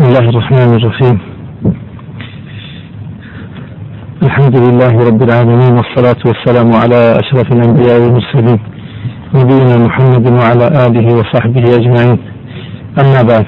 بسم الله الرحمن الرحيم. الحمد لله رب العالمين، والصلاة والسلام على أشرف الأنبياء والمرسلين نبينا محمد وعلى آله وصحبه أجمعين. أما بعد،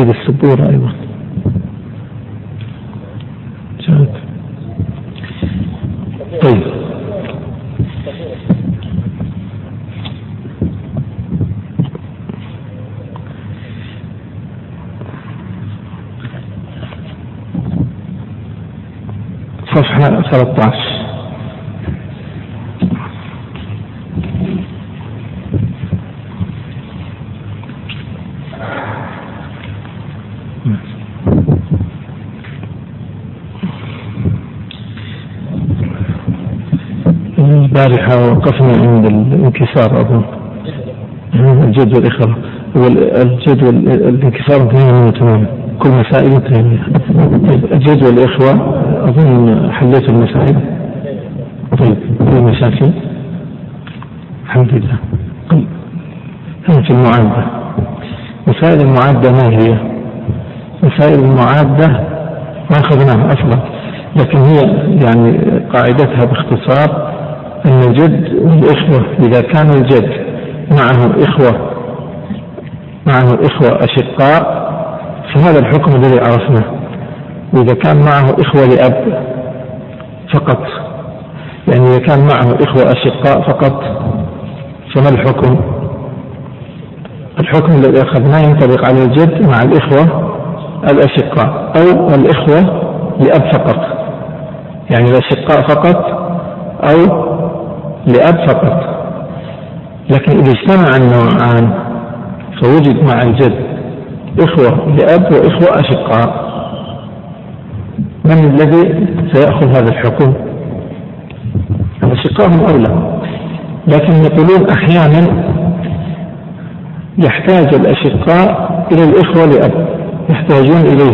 السبورة أيضا جاءت. طيب، صفحة 13. البارحة وقفنا عند الانكسار، أظن الجدول الإخر والجدول الانكسار انتهينا منه تماما، كل مسائل انتهينا منها. الجدول الإخوة أظن حليت المسائل. طيب، في مشاكل؟ الحمد لله. في المعادة، مسائل المعادة ما هي؟ مسائل المعادة ما أخذناها أصلا، لكن هي يعني قاعدتها باختصار أن الجد والإخوة، إذا كان الجد معه إخوة أشقاء فهذا الحكم الذي عرفناه، وإذا كان معه إخوة لأب فقط، يعني إذا كان معه إخوة أشقاء فقط فما الحكم؟ الحكم الذي أخذناه ينطبق على الجد مع الإخوة الأشقاء أو الإخوة لأب فقط، يعني الأشقاء فقط أو لأب فقط. لكن إذا اجتمع النوعان فوجد مع الجد إخوة لأب وإخوة أشقاء، من الذي سيأخذ هذا الحكم؟ الأشقاء هم أولى، لكن يقولون أحيانا يحتاج الأشقاء إلى الإخوة لأب، يحتاجون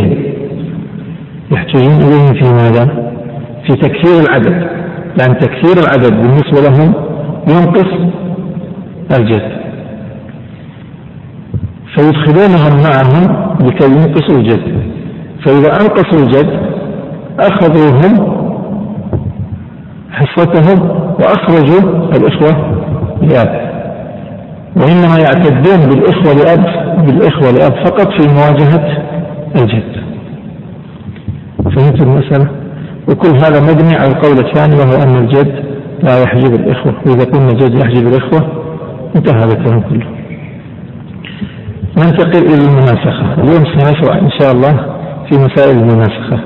إليهم في ماذا؟ في تكثير العدد، لأن تكثير العدد بالنسبة لهم ينقص الجد، فيدخلونهم معهم لكي ينقصوا الجد، فإذا أنقصوا الجد أخذوهم حصتهم وأخرجوا الإخوة لأب، وإنما يعتدون بالإخوة لأب فقط في مواجهة الجد. فهمت المسألة؟ وكل هذا مبني على القول الثاني، وهو أن الجد لا يحجب الإخوة، وإذا قلنا الجد يحجب الإخوة انتهى الكلام كله. ننتقل إلى المناسخة. اليوم سنشرع إن شاء الله في مسائل المناسخة.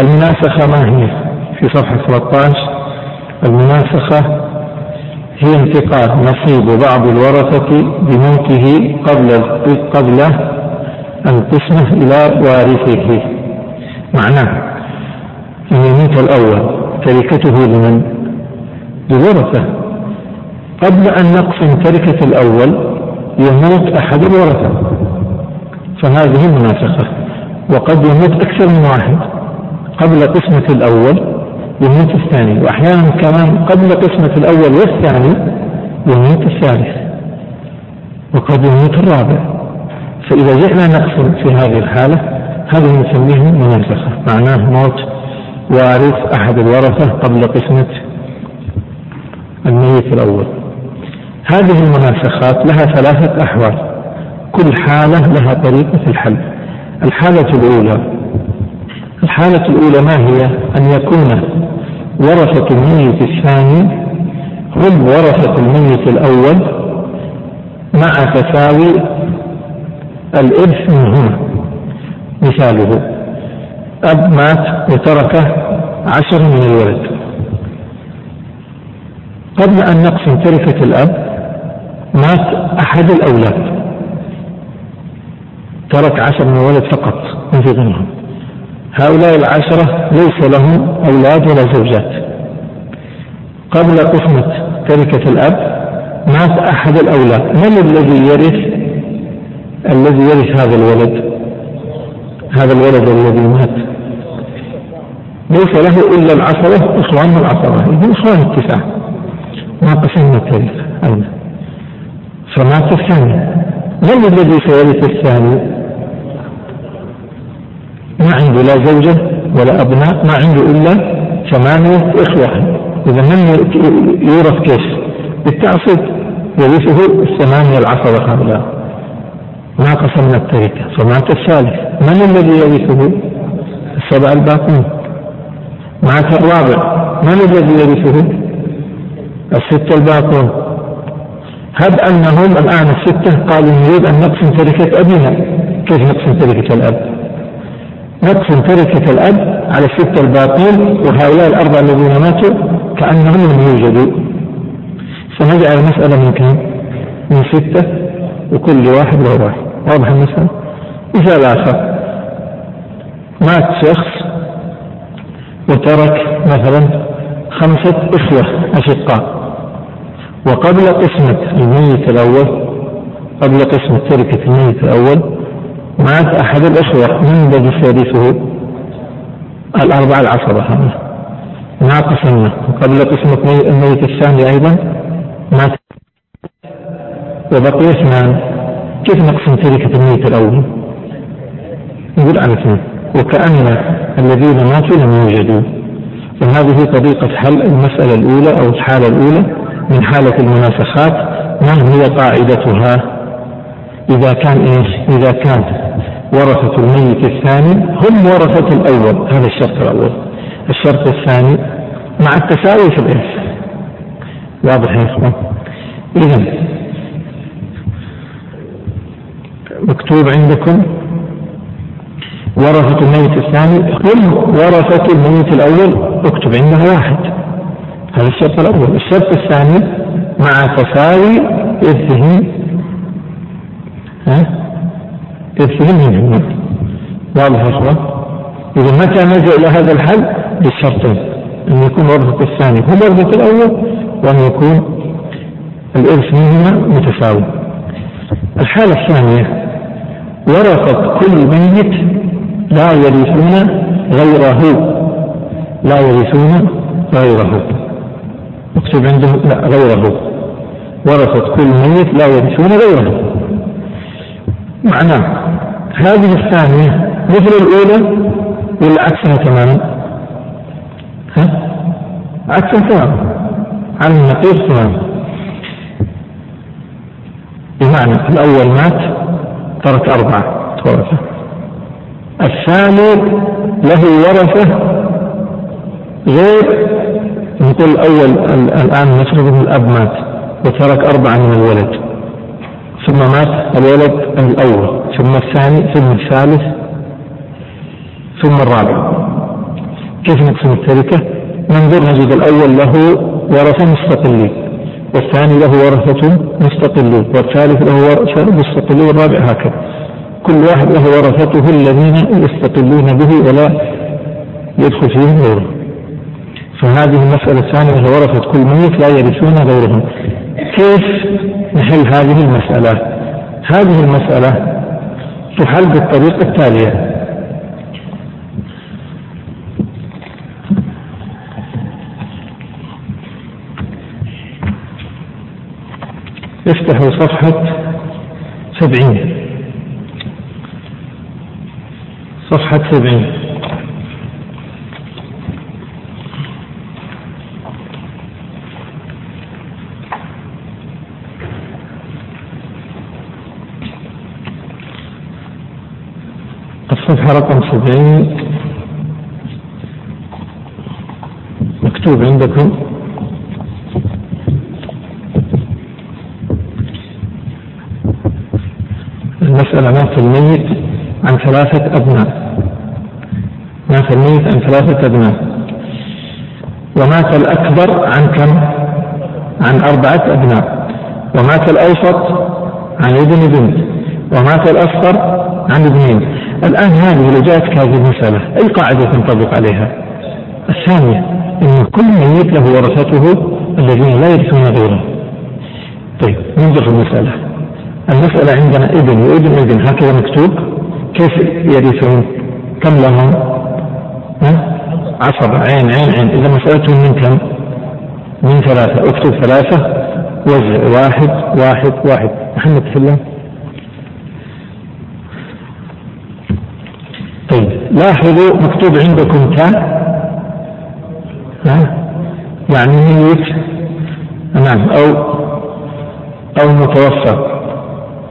المناسخة ما هي؟ في صفحة 13. المناسخة هي انتقال نصيب بعض الورثة بملكه قبل أن تسمه إلى وارثه. معناه أن يموت الأول تركته لمن؟ للورثة. قبل أن نقسم تركة الأول يموت أحد الورثة، فهذه المناسخة. وقد يموت أكثر من واحد، قبل قسمة الأول يموت الثاني، وأحيانا كمان قبل قسمة الأول والثاني يموت الثالث، وقد يموت الرابع. فإذا جئنا نقسم في هذه الحالة، هذا نسميه مناسخة، معناه موت وارث أحد الورثة قبل قسمة الميت الأول. هذه المناسخات لها ثلاثة أحوال، كل حالة لها طريقة الحل. الحالة الأولى ما هي؟ أن يكون ورثة الميت الثاني هم ورثة الميت الأول مع تساوي الإرث منهما. مثاله: أب مات وترك 10 من الولد، قبل أن نقسم تركة الأب مات أحد الأولاد ترك 10 من الولد فقط من في ضمنهم، هؤلاء 10 ليس لهم أولاد ولا زوجات، قبل طفنة تركة الأب مات أحد الأولاد، من الذي يرث هذا الولد الذي مات؟ ليس له إلا العصبة، إخوان العصبة، إذن إخوان التسعة ما قسمنا التاريخ أولا، فمات الثاني، من الذي سيرث الثاني؟ ما عنده لا زوجة ولا أبناء، ما عنده إلا 8 إخوة، إذا من يورث كيف؟ بالتعصب يرثه الثمانية العصبة هؤلاء، ما قسمنا التركة، فمات الثالث، من الذي يرثه؟ السبع الباقون. مات الرابع، من الذي يرثه؟ الستة الباقون. هب أنهم الآن الستة قالوا نريد أن نقسم تركة أبينا، كيف نقسم تركة الأب؟ نقسم تركة الأب على الستة الباقين، وهؤلاء الأربعة الذين ماتوا كأنهم لم يوجدوا، فنجعل المسألة من كم؟ من 6، وكل واحد له واحد. واضح المسألة؟ مثال آخر، مات شخص وترك مثلا 5 إخوة أشقاء، وقبل قسمة الميت الأول، قبل قسمة تركة الميت الأول مات أحد الإخوة، من الذي سيرثه؟ الأربعة العصبة هذا، ما قسمنا. وقبل قسمة الميت الثاني أيضا مات وبقي 2، كيف نقسم تركة الميت الأول؟ نقول عن 2، وكأن الذين ماتوا لم يوجدوا. فهذه طريقة حل المسألة الأولى أو الحالة الأولى من حالة المناسخات. ما هي قاعدتها؟ إذا كان ورثة الميت الثاني هم ورثة الأول، هذا الشرط الأول. الشرط الثاني مع التساوي في الإرث. واضح يا إخوان؟ إذن مكتوب عندكم ورثة الميت الثاني هم ورثة الميت الأول، اكتب عندها 1، هذا الشرط الأول. الشرط الثاني مع تساوي إرثهم منهم. واضح يا إخوان؟ إذا متى نلجأ إلى هذا الحل؟ بالشرطين، أن يكون ورثة الثاني هم ورثة الأول، وأن يكون الإرث منهما متساوي. الحالة الثانية، ورثة كل ميت لا يرثون غيره، اكتب عندهم لا غيره، ورثة كل ميت لا يرثون غيره. معناه هذه الثانية مثل الأولى ولا عكسها تماما؟ عكسها تماما، عن النقيض تماما. بمعنى الأول مات ترك 4 ورثة، الثاني له ورثة غير، نقول الأول الآن نفرض أن الأب مات وترك 4 من الولد، ثم مات الولد الأول، ثم الثاني، ثم الثالث، ثم الرابع، كيف نقسم التركة؟ ننظر نجد الأول له ورثة مستقلين، والثاني له ورثة مستقلين، والثالث له ورثة مستقلين، والرابع هكذا، كل واحد له ورثته الذين يستقلون به ولا يدخل فيهم غيره. فهذه المسألة الثانية، ورثة كل ميت لا يرثون غيرهم. كيف نحل هذه المسألة؟ هذه المسألة تحل بالطريقة التالية: افتحوا صفحة 70، صفحة 70، الصفحة رقم 70، مكتوب عندكم المسألة: مات الميت عن 3 أبناء، مات الميت عن 3 أبناء، ومات الأكبر عن كم؟ عن 4 أبناء، ومات الأوسط عن ابن، ومات الأصغر عن ابنين. الآن هذه لو جاءتك هذه المسألة أي قاعدة تنطبق عليها؟ الثانية، إن كل ميت له ورثته الذين لا يرثون غيرهم. طيب ننظر في المسألة. المسألة عندنا ابن وابن ابن هكذا مكتوب، كيف يرثون؟ كم لهم؟ عشر. عين عين عين. إذا مسألتهم من كم؟ من ثلاثة. اكتب ثلاثة وزع واحد واحد واحد. محمد سلم. طيب لاحظوا مكتوب عندكم كم؟ يعني ميت، نعم، أو متوفى.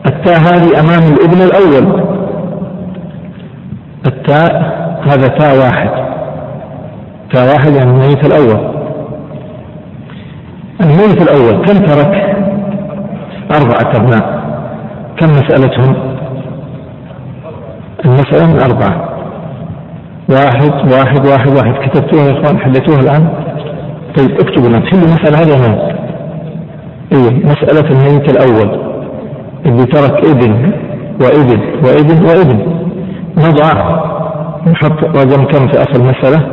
التاء هذه أمام الابن الأول، التاء هذا تاء واحد، تاء واحد يعني الميت الأول. الميت الأول كم ترك؟ 4 أبناء. كم مسألتهم؟ المسألة من 4. واحد واحد واحد واحد. كتبتوها يا اخوان؟ حليتوها الان؟ طيب اكتبوا لنا تحلوا المسألة هذه هنا. ايه مسألة الميت الاول اللي ترك ابن وابن وابن وابن. نضع، نحط رقم كم في اصل المسألة؟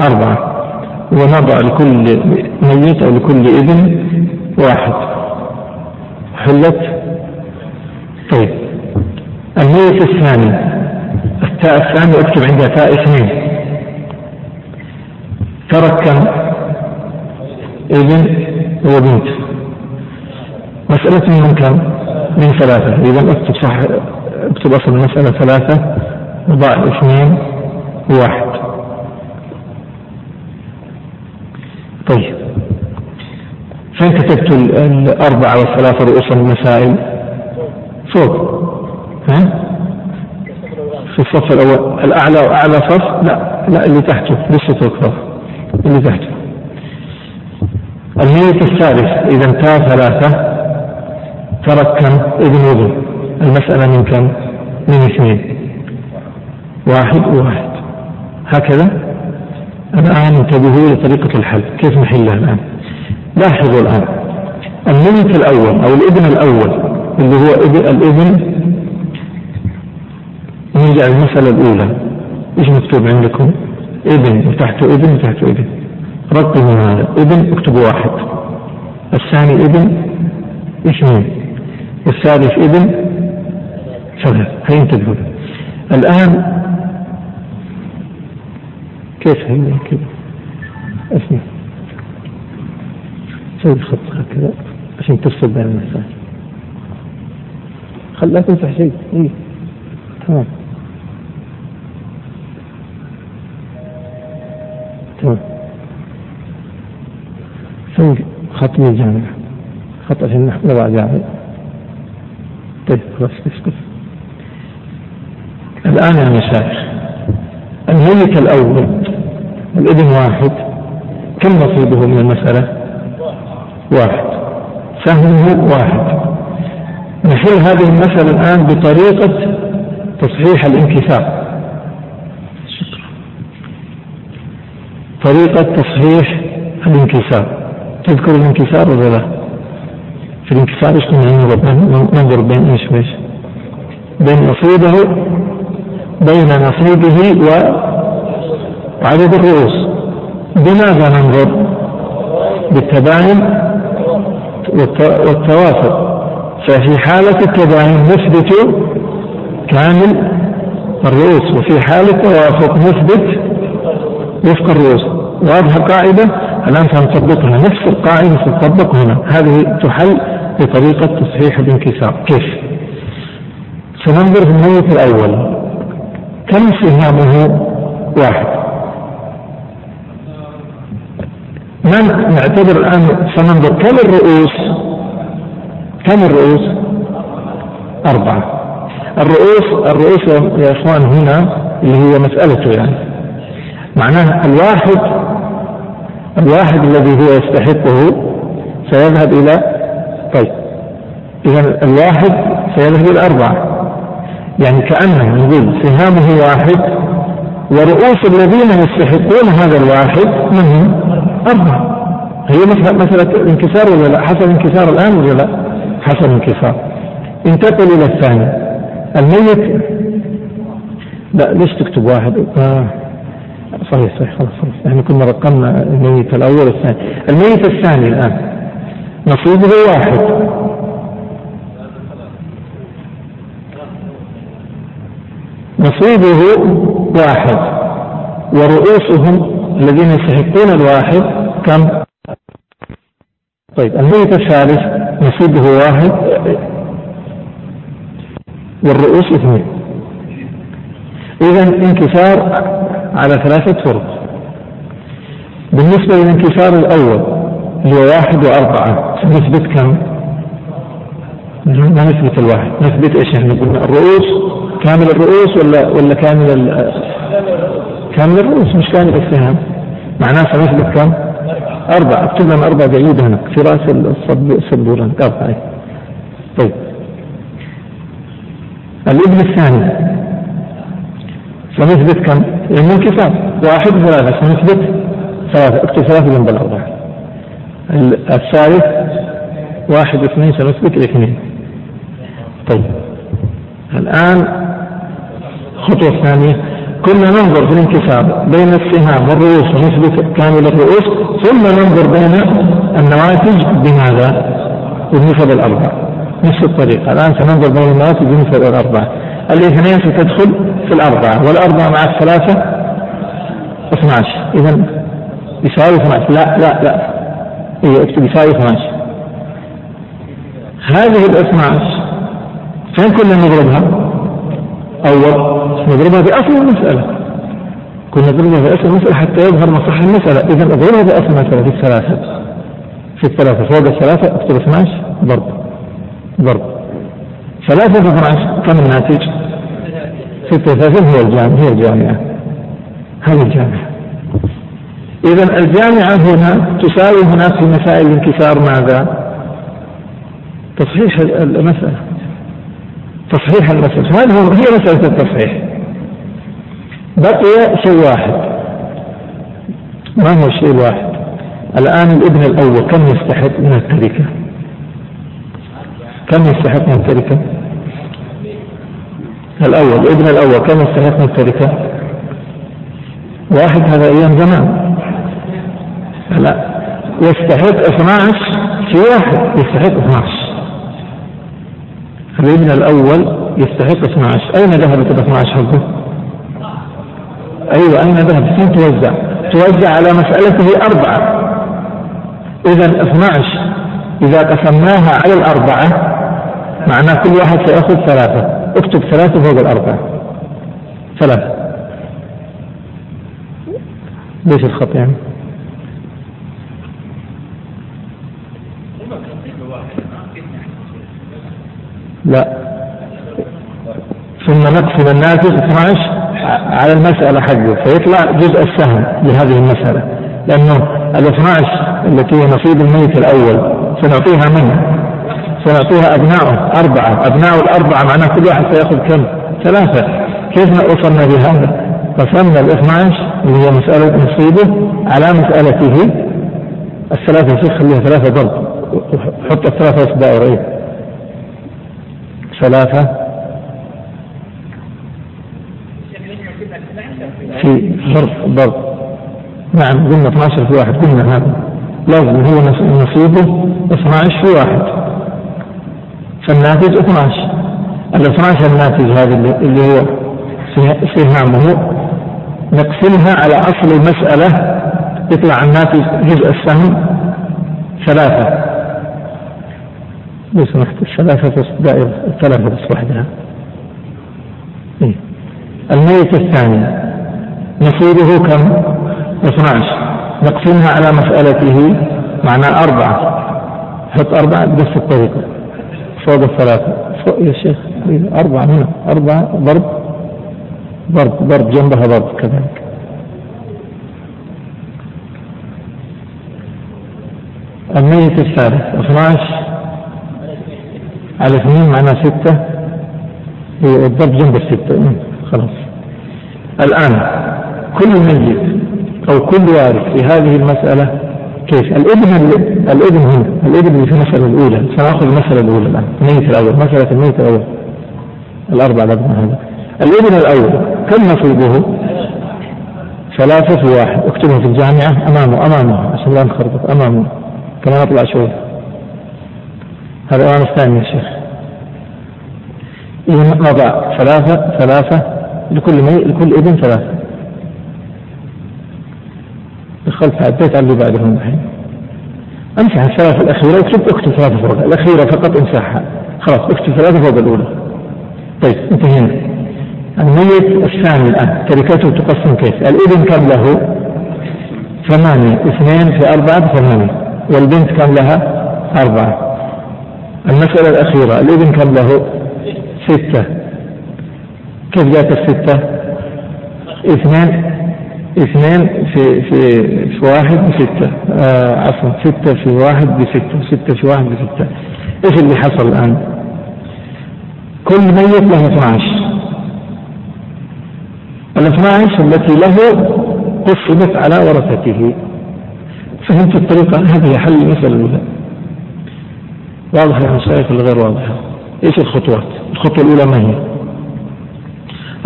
4، ونضع لكل ميت او لكل ابن 1. حلت؟ طيب الميت الثاني، التاء الثاني اكتب عندها تاء 2، ترك كم؟ ابن وبنت. مسألة من كم؟ من 3. اذا اكتب صح، اكتب اصل المسألة 3 وضع 2 و1. طيب فين كتبت 4 و3 رؤوس المسائل؟ فوق، ها؟ في الصف الأول الأعلى، وأعلى صف، لا اللي تحته لسه تكتب اللي تحته. الميت الثالث إذا انتهى 3، ترك كم؟ ابن وابن. المسألة من كم؟ من 2، 1 و1. هكذا. الآن انتبهوا لطريقة الحل كيف نحلها الآن. لاحظوا الآن الميت الأول أو الابن الأول اللي هو الابن، نرجع المسألة الأولى. إيش مكتوب عندكم؟ ابن وتحته ابن وتحته ابن. رقموا هذا ابن، اكتبوا 1. الثاني ابن 2، والثالث ابن 7. هينتبهوا الآن كيف هي كذا؟ اسمع، سوي خط هكذا عشان تفصل بين المسائل، خليها تنفع شيء. إيه تمام تمام. سوي خط من جانب، خط عشان نحن نبع جانب. طيب خلاص تسكت. الآن يا مشايخ الميت الأول الابن 1، كم نصيبه من المسألة؟ 1. سهمه 1. نحل هذه المسألة الآن بطريقة تصحيح الانكسار. طريقة تصحيح الانكسار، تذكر الانكسار ولا لا؟ في الانكسار ايش ننظر بين ايش وايش؟ بين نصيبه وعدد الرؤوس. بماذا ننظر؟ بالتباين والتواصل. ففي حالة التباين نثبت كامل الرؤوس، وفي حالة توافق نثبت وفق الرؤوس. وهذه القاعدة الآن سنطبقها، نفس القاعدة ستطبق هنا. هذه تحل بطريقة تصحيح الانكسار. كيف سننظر في الميت الأول؟ كم سهامه؟ 1. نعتبر الآن سننظر كم الرؤوس؟ 4. الرؤوس يا اخوان هنا اللي هي مسألته، يعني معناها الواحد الذي هو يستحقه سيذهب الى، طيب اذا الواحد سيذهب الى 4. يعني كأنه نقول سهامه 1 ورؤوس الذين يستحقون هذا الواحد منهم 4. هي مثلا انكسار ولا لا؟ حصل انكسار الان ولا لا؟ حصل انكسار. انتقل الى الثاني الميت، لا ليش تكتب 1؟ صحيح خلاص احنا كنا رقمنا الميت الاول والثاني. الميت الثاني الان نصيبه واحد، نصيبه واحد، ورؤوسهم الذين يستحقون الواحد كم؟ طيب الميت الثالث نصيبه واحد والرؤوس اثنين، اذا انكسار على ثلاثة فرض. بالنسبة للانكسار الاول اللي هو 1 و4 نثبت كم؟ ما نثبت الواحد، نثبت ايش؟ احنا قلنا الرؤوس كامل الرؤوس ولا كامل الرؤوس مش كامل السهام، معناه سنثبت كم؟ 4. اكتب لنا 4 بعيد هناك في راس السبورة 4. طيب الابن الثاني سنثبت كم؟ يعني انكسار 1 و3 سنثبت 3، اكتب 3 جنب الأربعة. الثالث 1 و2 سنثبت 2. طيب الآن خطوة ثانية، كنا ننظر في الانكسار بين السهام والرؤوس ونثبت كامل الرؤوس، ثم ننظر بين النواتج بماذا؟ بالنسب الأربعة. نفس الطريقة الآن سننظر بين النواتج بالنسب الأربعة، 2 ستدخل في 4 و4 مع 3 12، إذا يساوي 12. لا اكتب يساوي 12. هذه 12 فين كنا نضربها؟ أول نضربها بأصل المسألة، كنا نضربها بأصل المسألة حتى يظهر مصح المسألة، إذا نضربها بأصل المسألة في 3 في 3 فوق 3 أكتب 12 ضرب 3 في 12 كم الناتج؟ 36 هي الجامعة هذه الجامعة. إذا الجامعة هنا تساوي هناك في مسائل الانكسار ماذا؟ تصحيح المسألة، تصحيح المسألة، هذه هي مسألة التصحيح. بقي شيء واحد، ما هو الشيء الواحد؟ الآن الابن الأول كم يستحق من التركة؟ كم يستحق من التركة؟ الأول الابن الأول كم يستحق من التركة؟ 1 هذا أيام زمان، لا يستحق 12 في 1 يستحق 12. الابن الأول يستحق 12، أين ذهبت ال 12 حقه؟ أيوة أين ذهبت؟ كم توزع على مسألته 4، إذا 12 إذا قسمناها على 4 معناه كل واحد سيأخذ 3، اكتب 3 فوق 4 3. ليش الخط يعني؟ لا ثم نقسم الناتج 12 على المسألة حقه فيطلع جزء السهم لهذه المسألة، لأنه 12 التي هي نصيب الميت الأول سنعطيها منه، سنعطيها أبنائه 4، أبنائه 4 معناه كل واحد سيأخذ كم؟ 3. كيف وصلنا بهذا؟ قسمنا 12 اللي هي مسألة نصيبه على مسألته الثلاثة، خليها 3 ضرب، حط 3 في دائرة 3 في ضرب، نعم قلنا 12 في 1 قلنا هذا لازم هو نصيبه 12 في 1 فالناتج 12. 12 الناتج هذا اللي هو سهامه نقسمها على أصل المسألة يطلع الناتج جزء السهم 3، لو سمحت 3 بس وحدها. الميت الثاني نصيبه كم؟ 12 نقسمها على مسألته معناه 4، حط 4 بنفس الطريقة فوق 3 فوق يا شيخ 4 هنا 4 ضرب جنبها ضرب كذلك. الميت الثالث 12 على 2 معناه 6 والضرب جنب 6 خلاص. الآن كل ميت أو كل وارث في هذه المسألة كيف؟ الابن هنا الابن اللي في المسألة الأولى، سنأخذ المسألة الأولى الآن الميت الأول، مسألة الميت الأول 4 الأبناء هذا. الابن الأول كم نصيبه؟ ثلاثة في واحد، اكتبها في الجامعة أمامه عشان لا نخربط، أمامه كمان أطلع شوي. هذا العنوان الثاني يا شيخ. إذن نضع ثلاثة لكل ابن ثلاثة. دخلت عديت على اللي بعدهم الحين. أمسح الثلاثة الأخيرة واكتب ثلاثة فوق الأخيرة فقط، امسحها خلاص، اكتب ثلاثة فوق الأولى. طيب انتهينا. الميت الثاني الآن تركته تقسم كيف؟ الابن كم له؟ 8، 2 في 4 8، والبنت كم لها؟ 4. المسألة الأخيرة الابن كم له؟ 6. كيف جاءت 6؟ 2 في 1 ب6، عفوا 6 في 1 ب6، 6 في 1 ب6. إيش اللي حصل الآن؟ كل ميت له 12. 12 التي له قسمت على ورثته. فهمت الطريقة؟ هذه حل المسألة الأولى. واضح يا مشايخ ولا غير واضحة؟ إيش الخطوات؟ الخطوة الأولى ما هي؟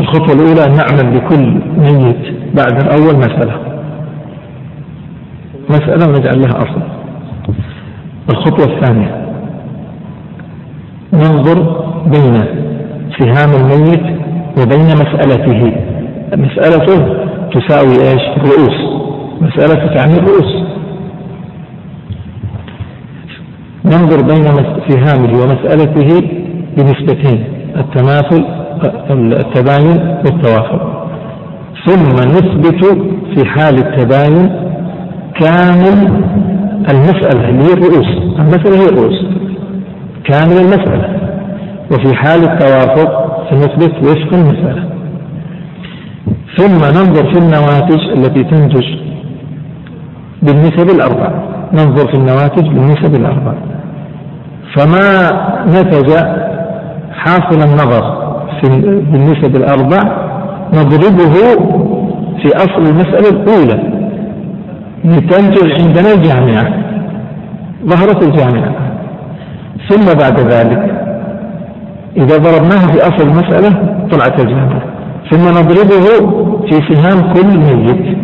الخطوة الأولى أن نعمل لكل ميت بعد الأول مسألة ونجعل لها أصل. الخطوة الثانية ننظر بين سهام الميت وبين مسألته. مسألته تساوي ايش؟ الرؤوس، مسألة تعني الرؤوس. ننظر بين سهامه ومسألته بنسبتين: التماثل، التباين والتوافق. ثم نثبت في حال التباين كامل المسألة اللي هي الرؤوس، المسألة هي الرؤوس، كامل المسألة. وفي حال التوافق سنثبت وفق المسألة. ثم ننظر في النواتج التي تنتج بالنسب الأربع، ننظر في النواتج بالنسب الأربع. فما نتج حاصل النظر بالنسب الأربع نضربه في أصل المسألة الأولى لتنتج عندنا الجامعة، ظهرت الجامعة. ثم بعد ذلك إذا ضربناها في أصل المسألة طلعت الجامعة. ثم نضربه في سهام كل ميت،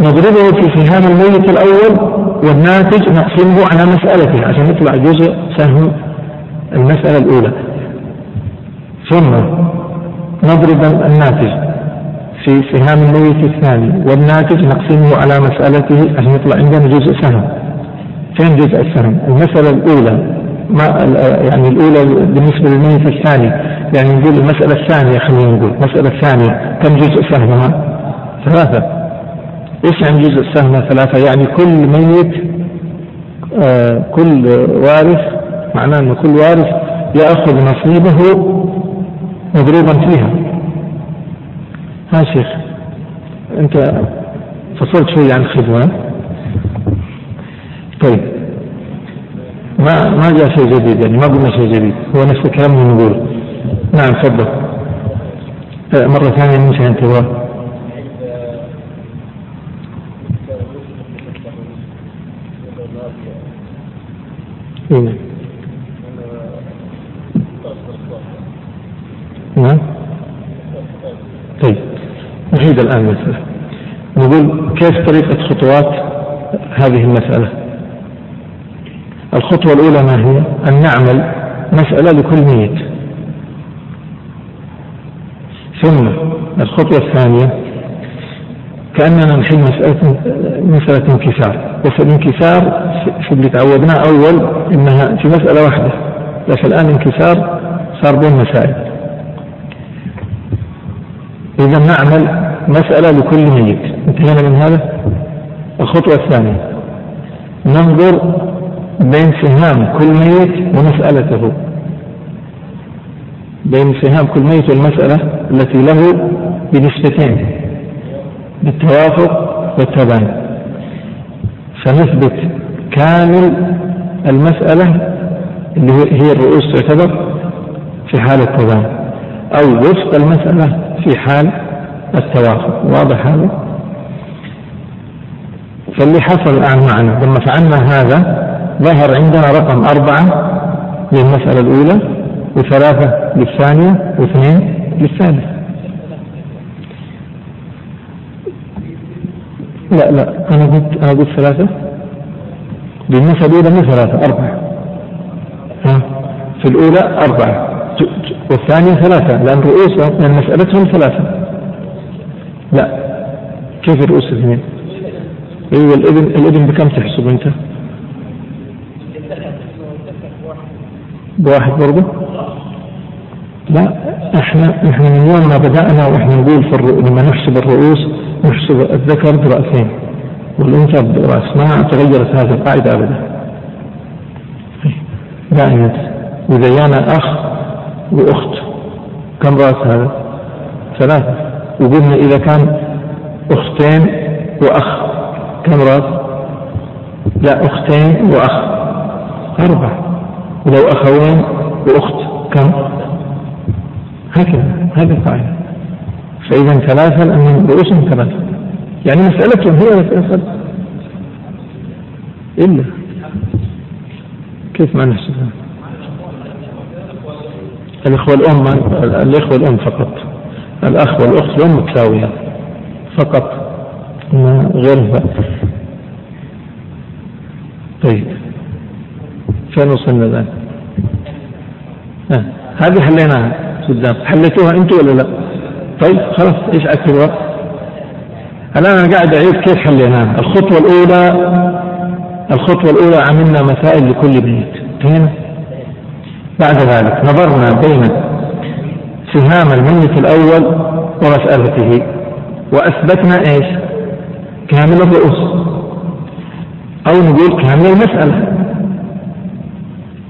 نضربه في سهام الميت الأول والناتج نقسمه على مسألته عشان يطلع جزء سهم المسألة الأولى. ثم نضرب الناتج في سهام الميت الثاني والناتج نقسمه على مسألته عشان يطلع عندنا جزء سهم. فين جزء السهم؟ المسألة الأولى، يعني الأولى بالنسبة للميت الثاني، يعني نقول المسألة الثانية، خلينا نقول المسألة الثانية كم جزء سهمها؟ 3. إيش عن جزء سهمها 3؟ يعني كل ميت كل وارث، معناه أن كل وارث يأخذ نصيبه مضروبا فيها. ها شيخ أنت فصلت شوي عن الخدمة. طيب ما جاء شيء جديد، يعني ما قلنا شيء جديد، هو نفس الكلام اللي نقوله. نعم تفضل مرة ثانية ننشأ انتباه. نعم طيب نعيد الآن المسألة، نقول كيف طريقة خطوات هذه المسألة. الخطوة الأولى ما هي؟ أن نعمل مسألة لكل ميت. ثم الخطوة الثانية كأننا نحل مسألة انكسار، بس الانكسار في اللي تعودنا أول إنها في مسألة واحدة، لكن الآن انكسار صار بين مسائل. إذا نعمل مسألة لكل ميت. انتهينا من هذا. الخطوة الثانية ننظر بين سهام كل ميت ومسألته، بين سهام كل ميت والمسألة التي له بنسبتين: بالتوافق والتباين. فنثبت كامل المسألة اللي هي الرؤوس تعتبر في حال التباين، أو وفق المسألة في حال التوافق. واضح هذا؟ فاللي حصل الآن معنا لما فعلنا هذا ظهر عندنا رقم 4 للمسألة الأولى، و3 للثانية، و2 للثالث. لا أنا قلت ثلاثة بالنسبة الأولى مو ثلاثة أربعة. في الأولى أربعة والثانية ثلاثة لأن رؤوسهم لأن مسألتهم ثلاثة. لا كيف الرؤوس اثنين؟ أيوة الإبن بكم تحسب أنت؟ بواحد برضه؟ لا إحنا من يومنا بدأنا وإحنا نقول لما نحسب الرؤوس نحسب الذكر برأسين والأنثى برأس، ما تغيرت هذه القاعدة أبدا دائما. وإذا جانا أخ وأخت كم رأس هذا؟ ثلاثة. وقلنا إذا كان أختين وأخ كم رأس؟ لا أختين وأخ أربعة. ولو أخوين وأخت كم؟ هكذا هذه القاعدة. فإذا ثلاثة لأن رؤوسهم ثلاثة يعني مسألتهم هي مسألة إلا كيف ما نحسبها؟ الإخوة الأم فقط، الأخ والأخت الأم متساوية فقط غير ذلك. طيب فين وصلنا الآن؟ هذه حليناها قدام، حليتوها أنتوا ولا لا؟ طيب خلاص إيش أكثر وقت؟ الآن أنا قاعد أعيد كيف حليناها. الخطوة الأولى عملنا مسائل لكل بيت. بعد ذلك نظرنا بين سهام الميت الأول ومسألته وأثبتنا إيش؟ كامل الرؤوس أو نقول كامل المسألة،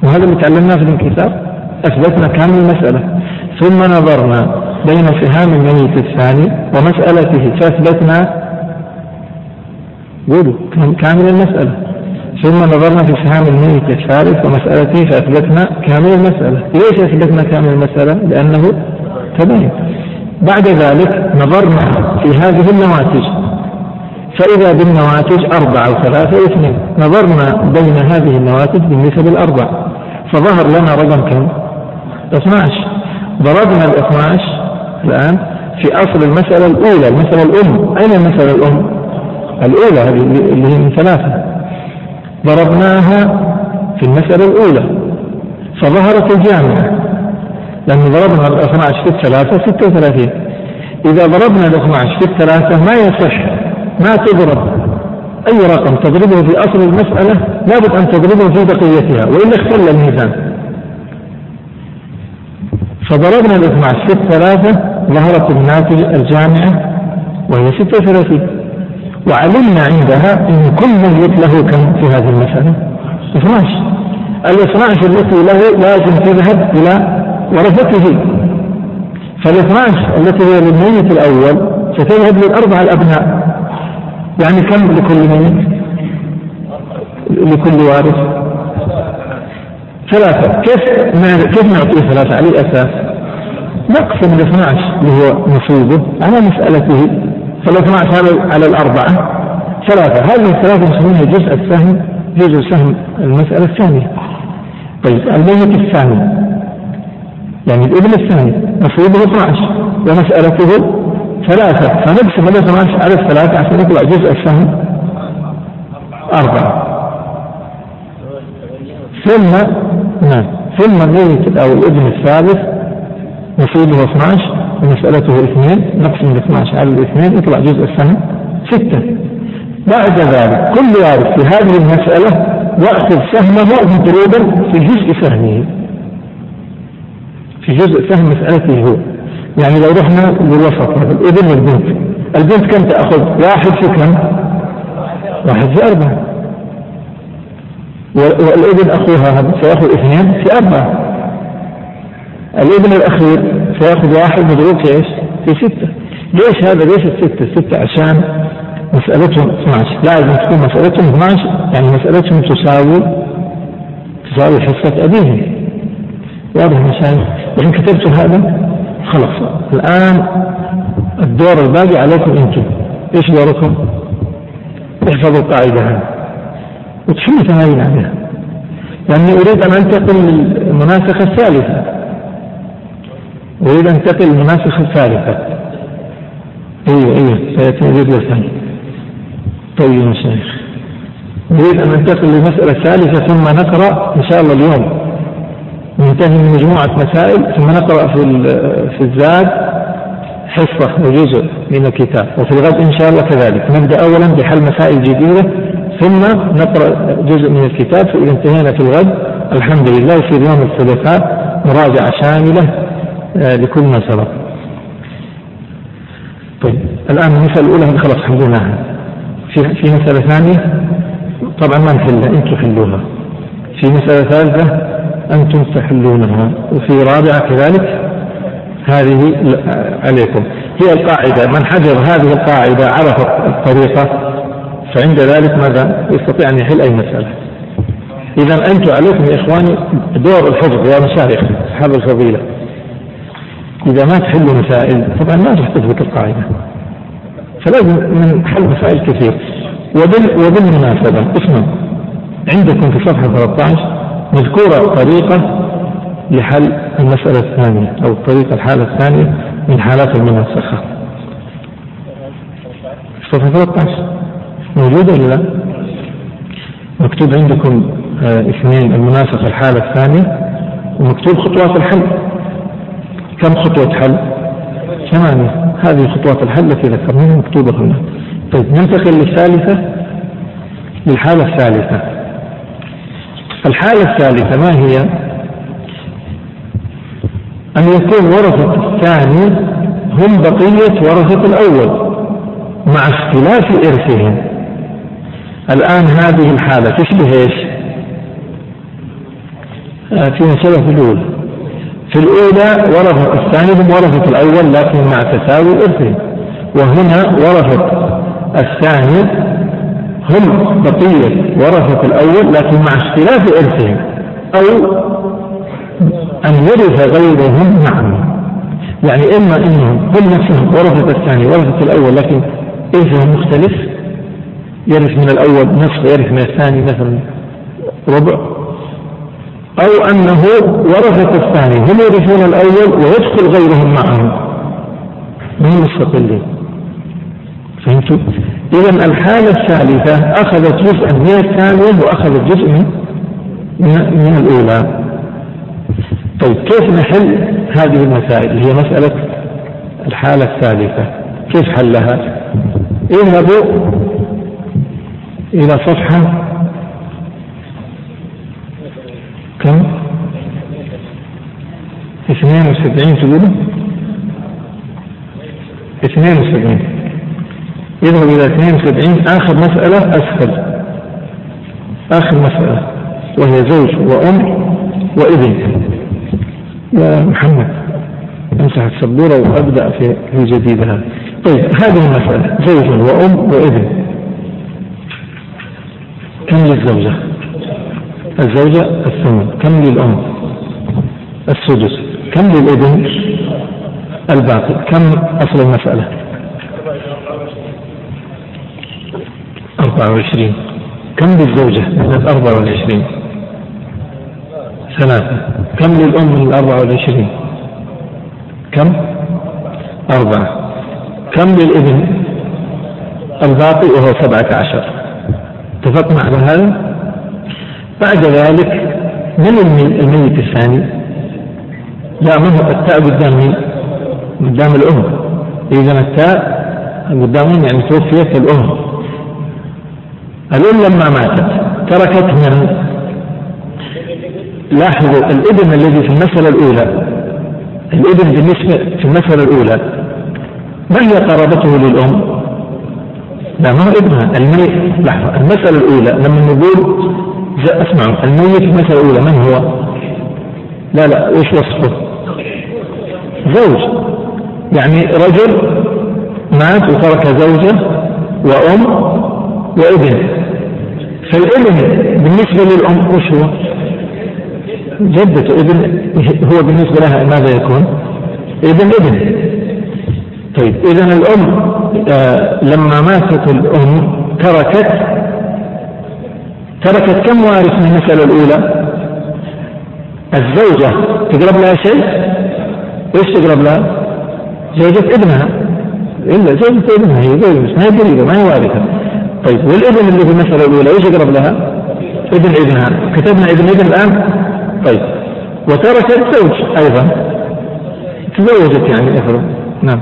وهذا ما تعلمناه في الانكسار، أثبتنا كامل المسألة. ثم نظرنا بين سهام الميت الثاني ومسألته فأثبتنا قولوا كامل المسألة. ثم نظرنا في سهام الميت الثالث ومسألته فأثبتنا كامل المسألة. ليش أثبتنا كامل المسألة؟ لأنه تبين. بعد ذلك نظرنا في هذه النواتج فإذا بالنواتج أربعة وثلاثة واثنين. نظرنا بين هذه النواتج بالنسبة للأربعة فظهر لنا رقم كم؟ 12. ضربنا ال 12 الآن في أصل المسألة الأولى، المسألة الأم. أين المسألة الأم؟ الأولى هذه اللي هي من ثلاثة، ضربناها في المسألة الأولى فظهرت الجامعة لأن ضربنا ال12 في الثلاثة 36. إذا ضربنا ال12 في الثلاثة ما يصح، ما تضرب أي رقم تضربه في أصل المسألة، لابد أن تضربه في بقيتها وإلا اختل الميزان. فضربنا ال12 في الثلاثة ظهرت الناتج الجامعة وهي 36، وعلمنا عندها ان كل ميت له كم في هذه المسألة؟ 12. ال12 التي له لازم تذهب الى ورثته، فال12 التي هي للميت الاول ستذهب للاربعة الابناء. يعني كم لكل ميت؟ لكل وارث ثلاثة. كيف نعطيه ثلاثة؟ على اساس نقسم ال12 اللي هو نصيبه على مسألته، فال12 على الأربعة ثلاثة. هذه الثلاثة نسميها جزء السهم، جزء سهم المسألة الثانية. طيب الميت الثاني يعني الابن الثاني نصيبه 12 ومسألته ثلاثة، فنقسم ال12 على الثلاثة عشان يطلع جزء السهم 4. ثم الميت أو الابن الثالث نصيبه 12 ومسألته 2، نقسم 12 على 2 يطلع جزء السهم 6. بعد ذلك كل وارث في هذه المسألة يأخذ سهمه مضروبا في جزء سهمه، في جزء سهم مسألته هو. يعني لو رحنا للوسط الابن والبنت، البنت كم تأخذ؟ 1 في كم؟ 1 في 4. والابن أخوها سيأخذ 2 في 4. الابن الأخير سيأخذ 1 مضروب في ايش؟ في 6. ليش هذا؟ ليش 6؟ عشان مسألتهم 12، لازم تكون مسألتهم 12 يعني مسألتهم تساوي حصة أبيهم. واضح مشان وإن كتبتوا هذا خلاص. الآن الدور الباقي عليكم أنتم. إيش دوركم؟ احفظوا القاعدة هذه وتحلوا تمارين عليها، لأني أريد أن أنتقل للمناسخة الثالثة. سيأتي يريد الثاني. طيب يا شيخ، نريد أن ننتقل لمسألة ثالثة ثم نقرأ إن شاء الله اليوم ننتهي من مجموعة مسائل ثم نقرأ في الزاد حصة وجزء من الكتاب، وفي الغد إن شاء الله كذلك نبدأ أولا بحل مسائل جديدة ثم نقرأ جزء من الكتاب، فإذا انتهينا في الغد الحمد لله في اليوم الثلاثاء مراجعة شاملة لكل ما سبق. طيب الآن المسألة الأولى خلاص حليناها، في مسألة ثانية طبعا ما نحلها أنتم حلوها، في مسألة ثالثة أنتم تحلونها، وفي رابعة كذلك هذه عليكم. هي القاعدة، من حجر هذه القاعدة عرف الطريقة فعند ذلك ماذا يستطيع أن يحل أي مسألة. إذا أنتم عليكم يا إخواني دور الحفظ يا مشايخ هذا الفضيلة، إذا ما تحلوا مسائل طبعا ما راح تثبت القاعدة، فلازم من حل مسائل كثير. وبالمناسبة اسمعوا عندكم في صفحة 13 مذكورة طريقة لحل المسألة الثانية أو الطريقة الحالة الثانية من حالات المناسخة، صفحة 13 موجودة ولا لا؟ مكتوب عندكم اثنين المناسخة الحالة الثانية ومكتوب خطوات الحل، كم خطوة حل؟ 8. هذه خطوات الحل التي ذكرناها مكتوبة هنا. طيب ننتقل للحالة الثالثة. الحالة الثالثة ما هي؟ أن يكون ورثة الثاني هم بقية ورثة الأول مع اختلاف إرثهم. الآن هذه الحالة تشبه إيش؟ فيها شبه في الأولى. في الأولى ورثة الثاني هم ورثة الأول لكن مع تساوي إرثهم، وهنا ورثة الثاني هم بقية ورثة الأول لكن مع اختلاف إرثهم أو أن يرث غيرهم معهم، يعني إما أنهم هم نفسهم ورثة الثاني ورثة الأول لكن إرثهم مختلف، يرث من الأول نصف يرث من الثاني مثلا ربع، أو أنه ورثة الثاني هم يرثون الأول ويدخل غيرهم معهم من مستقلين. فهمتوا؟ إذا الحالة الثالثة أخذت جزءا من الثانية وأخذت جزء من الأولى. طيب كيف نحل هذه المسائل؟ هي مسألة الحالة الثالثة كيف حلها؟ اذهبوا إلى صفحة كم؟ 72 تقولوا؟ 72. اذهبوا إلى 72 آخر مسألة أسهل، آخر مسألة وهي زوج وأم وابن. يا محمد امسح السبورة وابدأ في جديدها. طيب هذه المسألة زوج وأم وابن، كم للزوجة؟ الزوجة الثمن. كم للأم؟ السدس. كم للابن؟ الباقي. كم أصل المسألة؟ 24. كم للزوجة من 24؟ 3. كم للأم من 24؟ كم؟ 4. كم للابن الباقي وهو 17؟ اتفقنا على هذا. بعد ذلك من الميت الثاني؟ لا، من هو التاء قدام مين؟ قدام الأم. إذا التاء قدام مين؟ يعني توفيت الأم. الأم لما ماتت تركت من؟ لاحظوا الابن الذي في المسألة الأولى، الابن بالنسبة في المسألة الأولى ما هي قرابته للأم؟ لا، ما هو ابنها الميت. لحظة، المسألة الأولى لما نقول اسمعوا الميت في المسألة الأولى من هو؟ لا لا، وش وصفه؟ زوج، يعني رجل مات وترك زوجة وأم وابن، فالابن بالنسبة للأم وش هو؟ جدة. ابن هو بالنسبة لها ماذا يكون؟ ابن. طيب إذا الأم لما ماتت الأم تركت كم وارث من المسألة الأولى؟ الزوجة تقرب لها شيء؟ وإيش تقرب لها؟ زوجة ابنها. إلا زوجة ابنها هي زوجة، ما هي قريبة، ما هي وارثة. طيب والإذن اللي في المسألة الأولى ايش يقرب لها؟ إذن إذنان، كتبنا إذن إذن الآن. طيب وترك الزوج أيضا، تزوجت يعني أفرض، نعم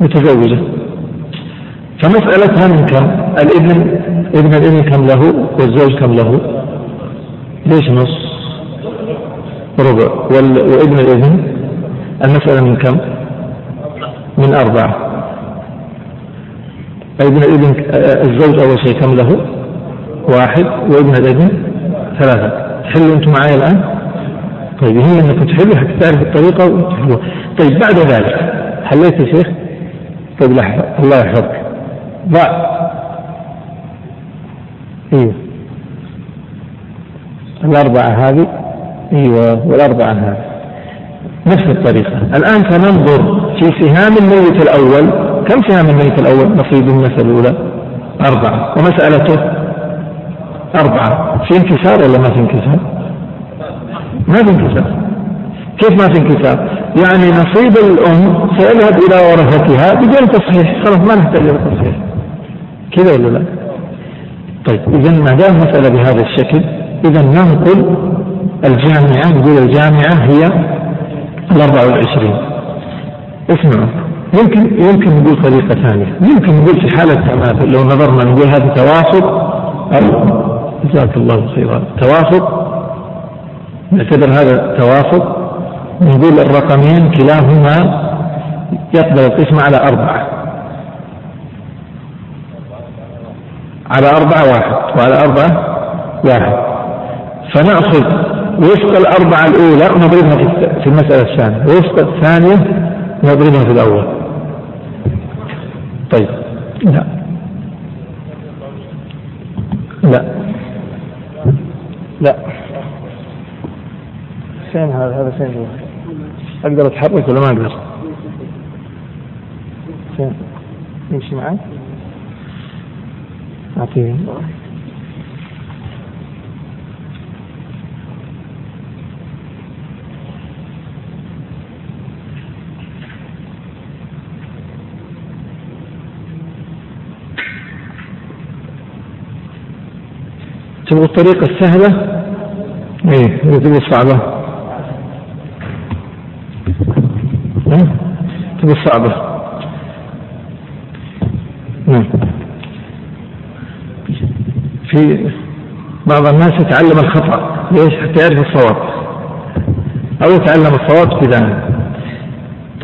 متزوجة، فمسألتها من كم؟ الإذن الإذن كم له والزوج كم له؟ ليش نص؟ ربع. وإذن الإذن المسألة من كم؟ من 4. ابن الابن الزوج أول شيء كم له؟ 1. وابن الابن 3. حلوا أنتم معايا الآن؟ طيب هي أنك تحلوا حتى تعرف الطريقة وتحلوها. طيب بعد ذلك حليت يا شيخ؟ طيب الله يحفظك ضع إيه الأربعة هذه، إيوه والأربعة هذه نفس الطريقة. الآن سننظر في سهام الميت الأول، كم سهام الميت الأول نصيب المسألة الأولى؟ 4 ومسألته 4. في انكسار ولا ما في انكسار؟ ما في انكسار. كيف ما في انكسار؟ يعني نصيب الأم سيذهب إلى ورثتها بدون تصحيح، خلاص ما نحتاج إلى تصحيح كذا ولا لا؟ طيب إذا ما دام مسألة بهذا الشكل إذا ننقل الجامعة، نقول الجامعة هي 24. اسمعوا يمكن نقول طريقة ثانية، يمكن نقول في حالة تماثل لو نظرنا نقول هذا توافق أو جزاك الله خيرا توافق، نعتبر هذا توافق، نقول الرقمين كلاهما يقبل القسمة على 4 على 4 1 وعلى 4 1، فنأخذ وفق ال4 الأولى ونضربها في المسألة الثانية، وفق الثانية نضربها في الأول. طيب لا فين هذا فين هو؟ أقدر أتحرك ولا ما أقدر؟ فين يمشي معي؟ أعطيني تبغى الطريقة السهلة؟ إيه تبغى الصعبة؟ تبغى الصعبة؟ في بعض الناس يتعلم الخطأ، ليش؟ حتى يعرف الصواب، أو يتعلم الصواب ابتداء.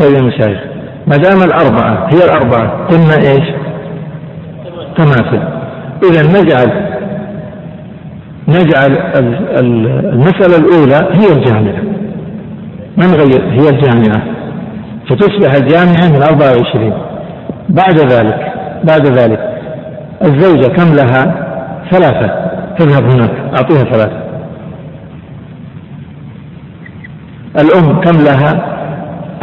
طيب يا مشايخ ما دام ال4 هي ال4 قلنا إيش؟ تماثل. إذا نجعل المسألة الأولى هي الجامعة، ما نغير هي الجامعة، فتصبح الجامعة من 24. بعد ذلك الزوجة كم لها؟ 3 تذهب هناك، أعطيها 3. الأم كم لها؟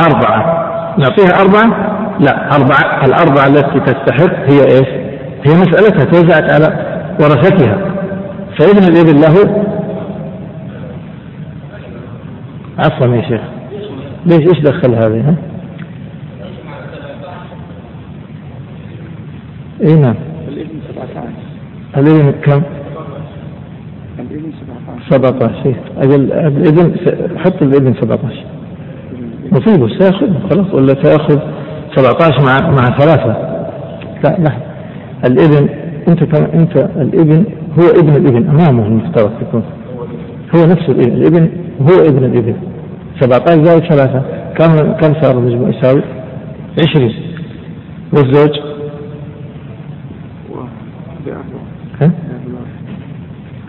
4 نعطيها 4 لا 4 ال4 التي تستحق هي إيش؟ هي مسألتها توزعت على ورثتها، فإذن الإبن له عفوا يا شيخ ليش إيش دخل هذه؟ إيه نعم الإبن 17. الإبن كم؟ الإبن 17. أجل الإبن حط الإبن 17 مصيبه سيأخذ خلاص ولا تأخذ 17 مع 3 لا الإبن أنت الإبن هو ابن الابن امامه المفترض تكون هو نفس الابن هو ابن الابن 17 زائد 3 كم صار المجموع يساوي 20. والزوج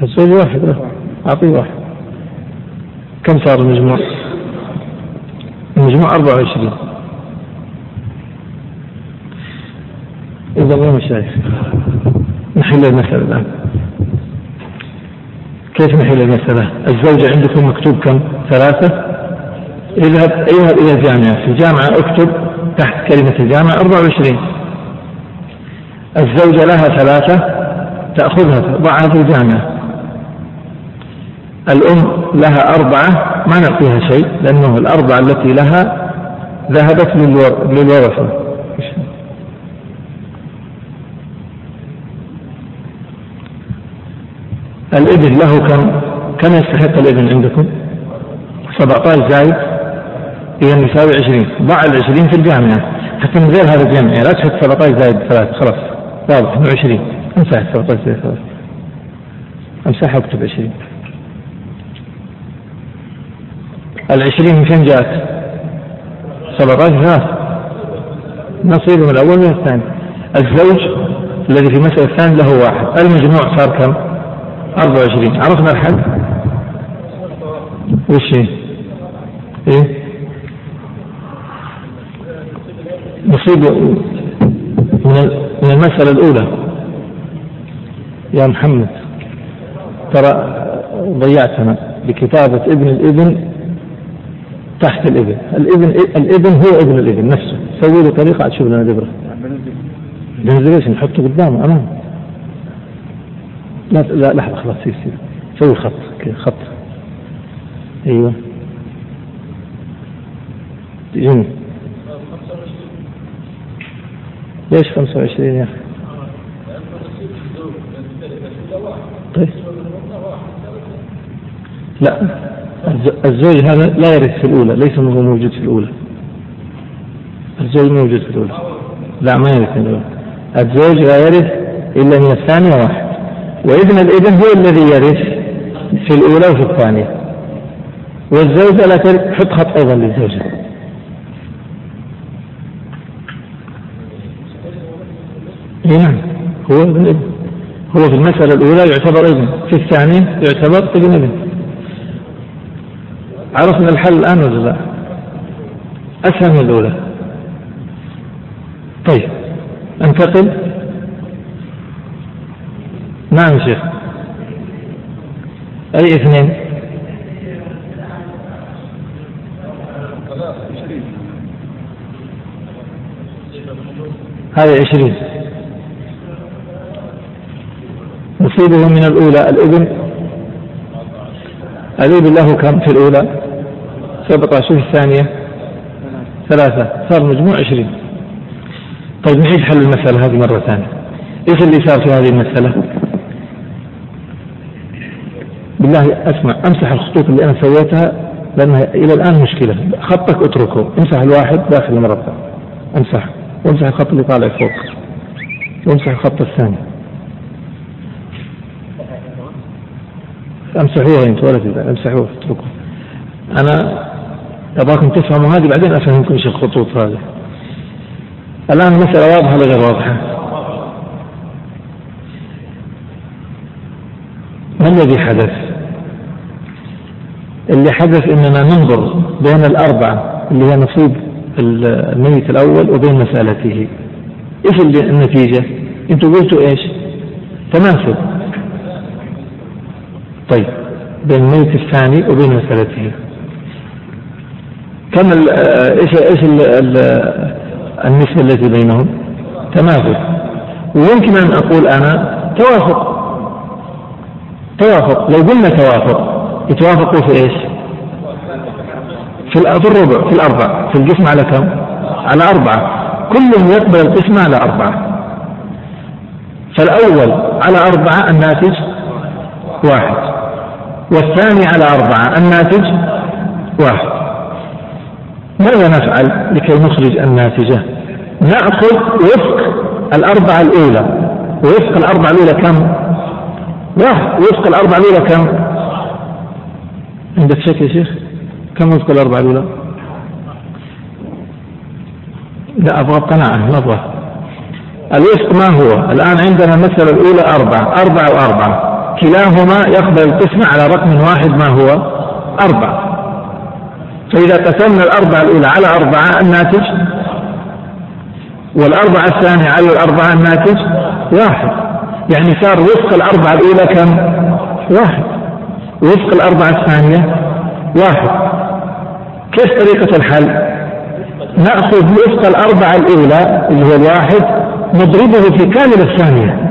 الزوج 1 له اعطيه 1 كم صار المجموع؟ المجموع 24. اذا يا مشايخ نحل المسألة الآن. كيف نحل المسألة؟ الزوجة عندكم مكتوب كم؟ 3 اذهب إلى الجامعة، في الجامعة اكتب تحت كلمة الجامعة 24. الزوجة لها 3 تأخذها ضعها في الجامعة. الأم لها 4 ما نعطيها شيء لأنه 4 التي لها ذهبت للورثة. الابن له كم يستحق الابن عندكم؟ 17 زائد إذا يساوي 20. ضع ال20 في الجامعة لكن غير هذا الجمع، لا تحط 17 زائد 3 خلاص واضح انه 20. امسح 17 زائد 3، امسحها واكتب 20. ال20 من فين جاءت؟ 17 ثلاث نصيب من الأول من الثاني. الزوج الذي في المسألة الثانية له واحد، المجموع صار كم؟ 24. عرفنا الحل وش ايه؟ نصيب من المسألة الأولى. يا محمد ترى ضيعتنا بكتابة ابن الابن تحت الابن. الابن هو ابن الابن نفسه. سوي له طريقة تشوف لنا دبرة بنزليشن، نحطه قدامه أمام. لا لحظة خلاص يصير سوي خط كذا خط. أيوة جميل. ليش 25 يا أخي؟ طيب. لا الزوج هذا لا يرث في الأولى، ليس هو موجود في الأولى. الزوج موجود في الأولى، لا ما يرث في الأولى. الزوج لا يرث إلا من الثانية واحد، وابن الابن هو الذي يرث في الأولى وفي الثانية. والزوجة لا ترث. حط خط أيضا للزوجة. نعم هو ابن الابن، هو في المسألة الأولى يعتبر ابن، في الثانية يعتبر ابن ابن. عرفنا الحل الآن ولا لا؟ أسهل من الأولى. طيب انتقل. نعم شيخ. أي اثنين؟ هذا 20. نصيبه من الأولى الابن. الابن له كم في الأولى؟ 17. في الثانية 3. صار مجموع 20. طيب نعيد حل المسألة هذه مرة ثانية. إيش اللي صار في هذه المسألة؟ بالله أسمع، أمسح الخطوط اللي أنا سويتها لأنها إلى الآن مشكلة. خطك أتركه، امسح الواحد داخل المربع، امسح وامسح الخط اللي طالع فوق وامسح الخط الثاني. امسحوها انت ولا تزعل، امسحوها اتركوها. انا ابغاكم تفهموا هذه بعدين افهمكم ايش الخطوط هذه. الان المسألة واضحة ولا غير واضحة؟ ما الذي حدث؟ اللي حدث اننا ننظر بين الاربعة اللي هي نصيب الميت الاول وبين مسألته. ايش النتيجة؟ انتوا قلتوا ايش؟ تناسب. طيب بين الميت الثاني وبين مسألته كم ايش النسبة التي بينهم؟ تناسب. ويمكن ان اقول انا توافق. لو قلنا توافق يتوافقوا في ايش؟ في الربع، في الاربع، في القسمة على كم؟ على 4. كلهم يقبل القسمة على 4. فالاول على 4 الناتج 1، والثاني على 4 الناتج 1. ماذا نفعل لكي نخرج الناتجة؟ نأخذ وفق الأربعة الأولى. وفق الأربعة الأولى كم؟ 1. وفق الأربعة الأولى كم؟ عندك شك يا شيخ؟ كم وفق الأربعة الأولى؟ لا أبغى قناعة نظرة. الوفق ما هو؟ الآن عندنا المسألة الأولى 4 و4 كلاهما يقبل القسمة على رقم واحد ما هو 4. فإذا قسمنا الأربعة الأولى على 4 الناتج، والأربعة الثانية على 4 الناتج 1. يعني صار وفق الأربعة الأولى كم؟ 1. وفق الأربعة الثانية 1. كيف طريقة الحل؟ نأخذ وفق الأربعة الأولى اللي هو 1 نضربه في كامل الثانية.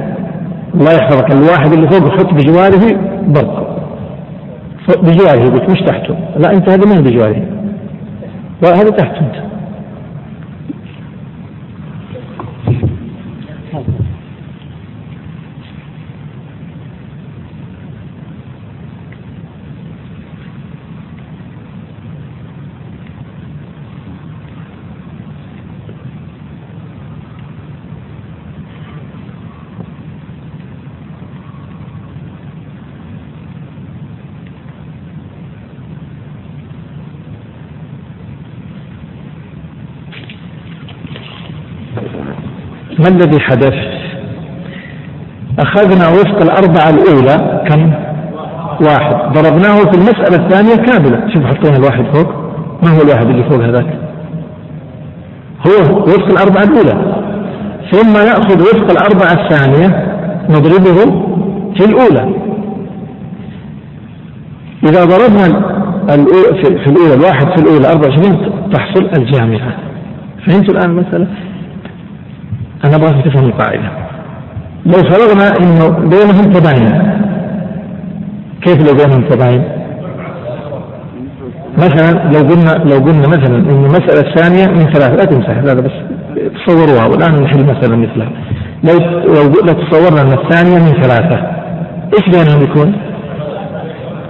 الله يحفظك، الواحد اللي فوق حط بجواره برق. بجواره بك مش تحته. لا انت هذا من بجواره وهذا تحته انت. ما الذي حدث؟ أخذنا وفق الأربعة الأولى كم؟ واحد، ضربناه في المسألة الثانية كاملة. شوف حطونا الواحد فوق، ما هو الواحد اللي فوق هذاك؟ هو وفق الأربعة الأولى، ثم نأخذ وفق الأربعة الثانية نضربه في الأولى. إذا ضربنا في الأولى الواحد في الأولى 24 تحصل الجامعة. فهمت الآن المسألة؟ أنا أبغى تفهم القاعدة. لو فرضنا إنه بينهم تباين، كيف لو بينهم تباين؟ مثلا لو قلنا مثلا إن المسألة الثانية من ثلاثة، لا تمسح هذا بس تصوروها، والآن نحل مثلا مثلها. لو تصورنا أن الثانية من ثلاثة، إيش بينهم يكون؟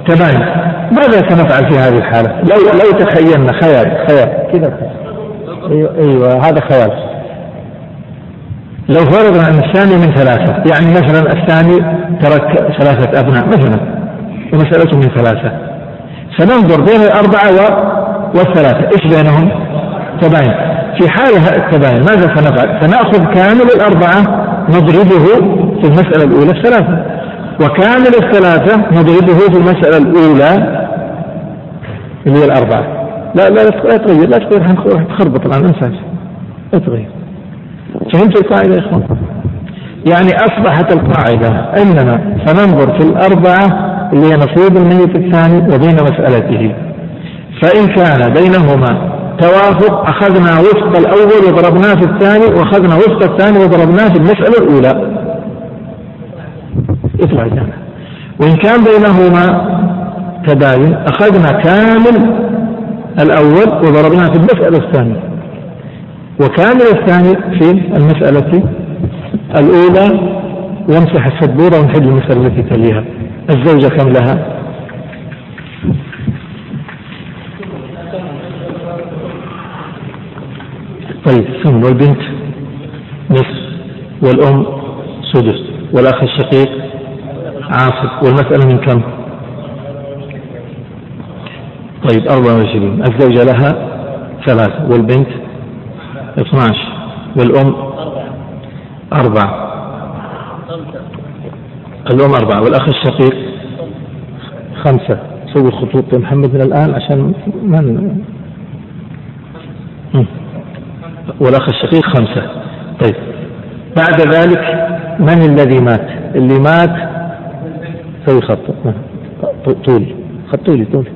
تباين. ماذا سنفعل في هذه الحالة؟ لو تخيلنا خيال كذا، أيوة هذا خيال. لو فرضنا أن الثاني من ثلاثة، يعني مثلا الثاني ترك ثلاثة أبناء مثلا ومسألته من ثلاثة، سننظر بين الأربعة والثلاثة إيش بينهم؟ تباين. في حالة التباين ماذا سنفعل؟ سنأخذ كامل الأربعة نضربه في المسألة الأولى الثلاثة، وكامل الثلاثة نضربه في المسألة الأولى اللي هي الأربعة. لا تغير، لا تغير، هنخربط الآن، انسى، لا تغير. فهمت القاعدة يا إخوان؟ يعني أصبحت القاعدة أننا سننظر في الأربعة اللي هي نصيب الميت الثاني وبين مسألته، فإن كان بينهما توافق أخذنا وفق الأول وضربناه في الثاني، وأخذنا وفق الثاني وضربناه في المسألة الأولى اطلع الجامعة. وإن كان بينهما تباين أخذنا كامل الأول وضربناه في المسألة الثانية، وكامل الثاني في المسألة الأولى. وامسح السبورة ونحل المسألة التي تليها. الزوجة كم لها؟ طيب ثم والبنت نصف، والأم سدس، والأخ الشقيق عاصب. والمسألة من كم؟ طيب 24. الزوجة لها 3، والبنت 12، والأم 4. الأم 4 والأخ الشقيق 5. سوي الخطوط يا محمد من الآن عشان من والأخ الشقيق 5. طيب بعد ذلك من الذي مات؟ اللي مات سوي خط طول، خط طولي طول.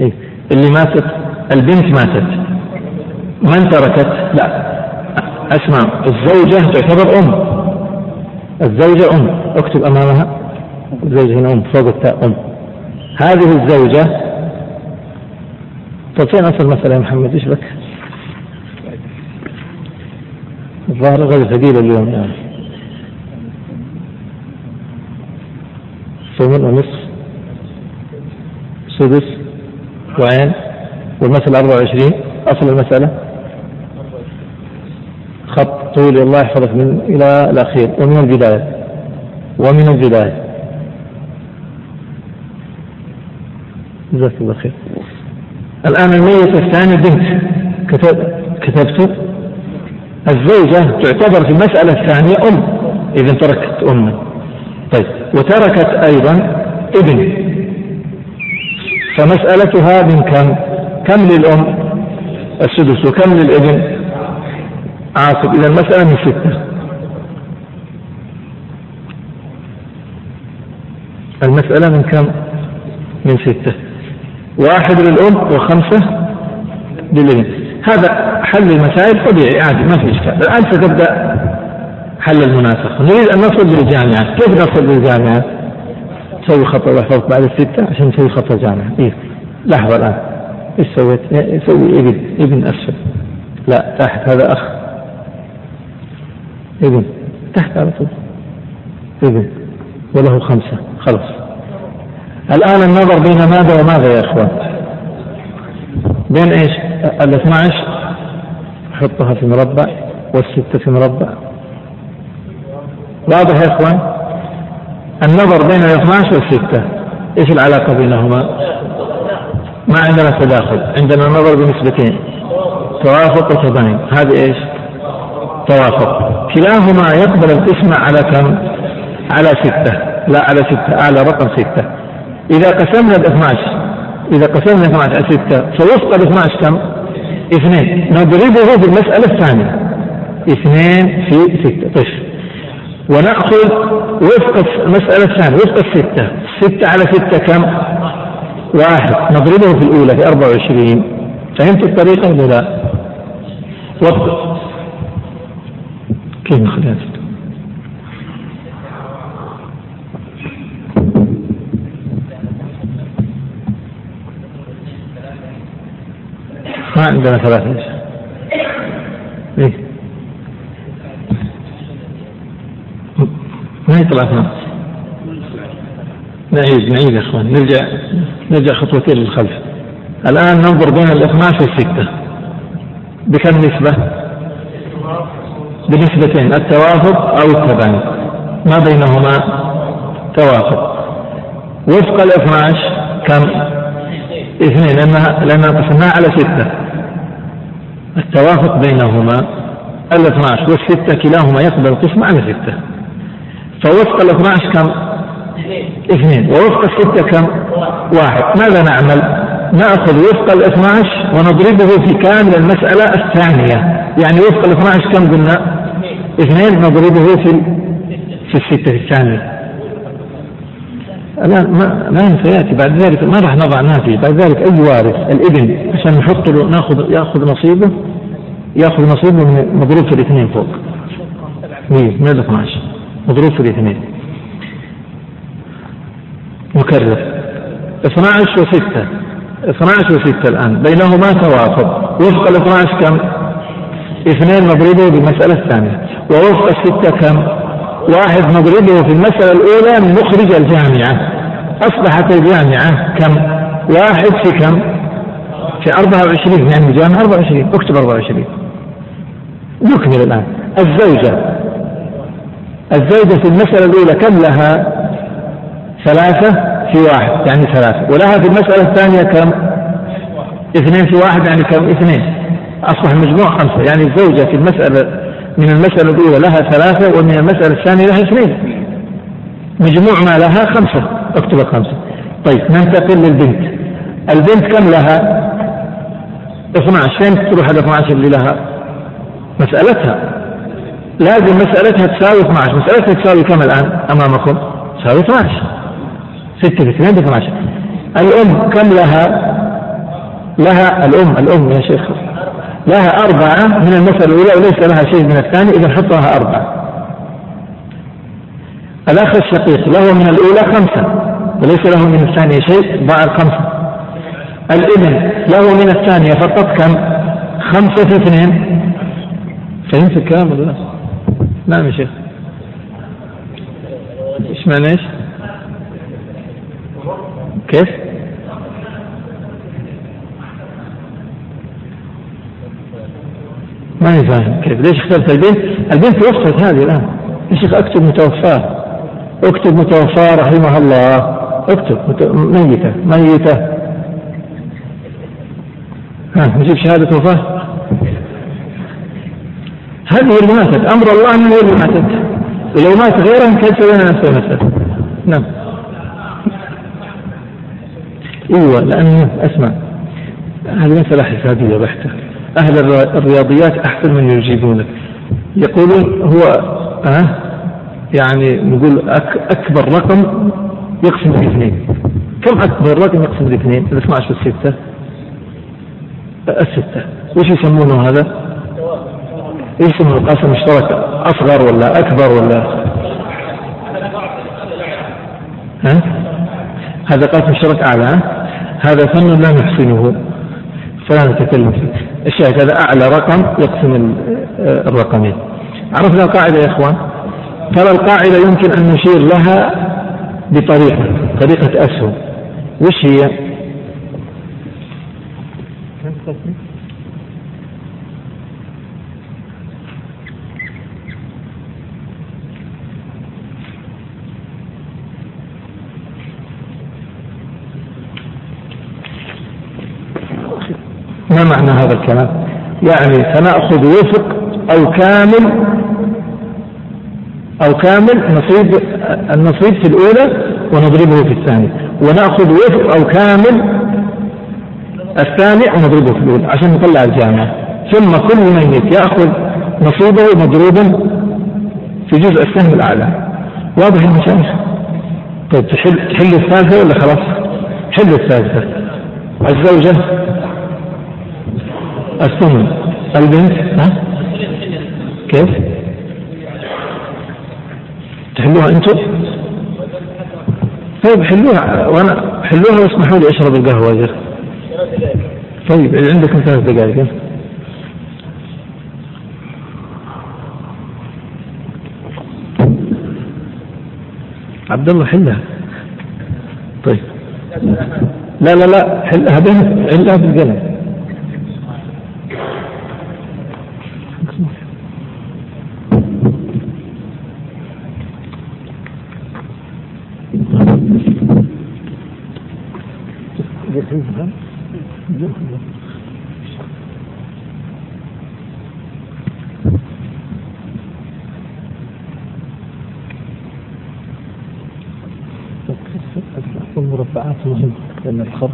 إيه اللي ماتت البنت ماتت، من تركت؟ لا اسمع، الزوجة تعتبر أم، الزوجة أم، اكتب أمامها الزوجة هنا أم فوق التاء أم. هذه الزوجة. طب فين أصل المسألة يا محمد؟ إيش بك؟ الظاهر غير ثقيل اليوم يعني. ثمن ونصف سدس وعين، والمسألة 24. أصل المسألة خط طول، الله يحفظك من إلى الأخير ومن البداية. جزاك الله خير. الآن الميت الثاني بنت، كتبت الزوجة تعتبر في المسألة الثانية أم، إذن تركت أمه. طيب وتركت أيضا ابن، فمسألتها من كم؟ كم للأم؟ السدس، وكم للابن؟ عاصب. إذا المسألة من 6. المسألة من كم؟ من 6، 1 للأم و5 للابن. هذا حل المسائل طبيعي عادي ما في إشكال. الآن ستبدأ حل المناسخ. نريد أن نصل للجامعة، كيف نصل للجامعة؟ نسوي خط الله يحفظك بعد 6 عشان نسوي خط الجامعة. إيه لحظة الآن إيش سويت؟ سوي ابن أسفل، لا تحت، هذا أخ ابن تحت على طول ابن وله 5. خلاص الآن النظر بين ماذا وماذا يا إخوان؟ بين إيش؟ 12 حطها في مربع، وال6 في مربع. واضح يا إخوان؟ النظر بين 12 و6 إيش العلاقة بينهما؟ ما عندنا تداخل، عندنا نظر بنسبتين توافق وتباين. هذه إيش؟ والتوافق، كلاهما يقبل القسمة على كم؟ على 6، لا على 6، على رقم 6. إذا قسمنا 12 على 6 فوسط 12 كم؟ 2. نضربه بالمسألة الثانية 2 في 6 طش، ونأخذ وفق المسألة الثانية وفق 6، 6 على 6 كم؟ 1. نضربه في الأولى في 24. فهمت الطريقة ولا لا؟ كيف نخليها؟ ما عندنا 3. ليه؟ ما يطلعنا؟ نعيد يا اخوان، نرجع خطوتين للخلف. الآن ننظر بين 12 و6 بكم نسبة؟ بنسبتين، التوافق أو التباين، ما بينهما توافق. وفق 12 كم؟ 2، لأننا قسمناها على 6. التوافق بينهما 12 و6 كلاهما يقبل القسمة على 6. فوفق 12 كم؟ 2، ووفق 6 كم؟ 1. ماذا نعمل؟ نأخذ وفق 12 ونضربه في كامل المسألة الثانية، يعني وفق 12 كم قلنا؟ 2، نضربه في 6 الثانية. الآن ما ينسى بعد ذلك، ما راح نضع نافي بعد ذلك أي وارث الابن عشان نحط له يأخذ نصيبه من مضروب في 2 فوق، من 12 مضروب في 2. نكرر 12 و6 الآن بينهما توافق. وفق 12 كم؟ 2، نضربه بالمسألة الثانية. ووفق 6 كم؟ 1، نضربه في المسألة الأولى نخرج الجامعة. أصبحت الجامعة كم؟ 1 في كم؟ في 24، يعني الجامعة 24. اكتب 24. نكمل الآن الزوجة في المسألة الأولى كم لها؟ 3 في 1، يعني 3. ولها في المسألة الثانية كم؟ 2 في 1، يعني كم؟ 2. أصبح المجموع 5، يعني الزوجة في المسألة من المسألة الأولى لها 3، ومن المسألة الثانية لها 2، مجموع ما لها 5. اكتب 5. طيب ننتقل للبنت. البنت كم لها؟ 12. فين تروح ال 12 اللي لها؟ مسألتها لازم مسألتها تساوي 12. مسألتها تساوي كم الآن أمامكم؟ تساوي 12. 6 في 2 ب 12. الأم كم لها؟ الأم يا شيخ لها 4 من المثل الأولى وليس لها شيء من الثاني، إذا حطها 4. الأخ الشقيق له من الأولى 5 وليس له من الثانية شيء، ضاع ال5. الابن له من الثانية فقط كم؟ 5 في 2. فهمت الكلام ولا؟ نعم يا شيخ. إيش معناش؟ كيف؟ ما يفهم كيف؟ ليش اخترت البنت وصلت هذه الآن يا شيخ. اكتب متوفاة رحمها الله، اكتب ميتة. نجيب شهادة وفاة. هذه اللي ماتت، أمر الله أنه هي اللي ماتت، ولو مات غيرها كيف لنا نفسها مثلا. نعم ايوه، لانه اسمع هذه مساله حسابيه بحته. اهل الرياضيات احسن من يجيبونك. يقولون هو يعني نقول اكبر رقم يقسم 2. كم اكبر رقم يقسم 2؟ 12 و6، 6. وش يسمونه هذا؟ يسمونه القاسم المشترك. اصغر ولا اكبر ولا هذا قاسم مشترك اعلى. هذا فن لا نحسنه فلا نتكلم فيه. الشيء هذا اعلى رقم يقسم الرقمين. عرفنا القاعده يا اخوان. ترى القاعده يمكن ان نشير لها بطريقه اسهم. وش هي؟ ما معنى هذا الكلام؟ يعني سنأخذ وفق أو كامل النصيب في الأولى ونضربه في الثانية، ونأخذ وفق أو كامل الثاني ونضربه في الأولى عشان نطلع الجامع. ثم كل ميت يأخذ نصيبه مضروبا في جزء السهم الأعلى. واضح المشايخ؟ طيب تحل الثالثة ولا خلاص؟ حل الثالثة. الزوجة الثمن، البنت ها؟ كيف تحلوها انتم؟ طيب حلوها وانا حلوها واسمحوا لي اشرب القهوة يا جماعة. طيب عندكم 3 دقائق. عبد الله حلها. طيب لا حلها بنت، حلها بالقلم. المربعات مهمة لأن الخرق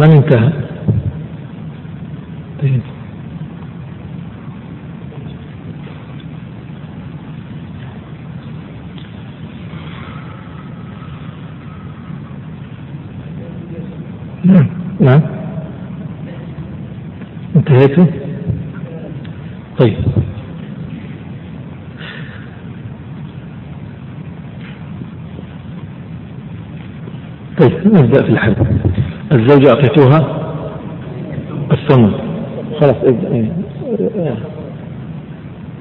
من انتهى؟ طيب. نعم انتهيته. طيب نبدأ في الحل. الزوجة أعطيتوها الثمن خلاص.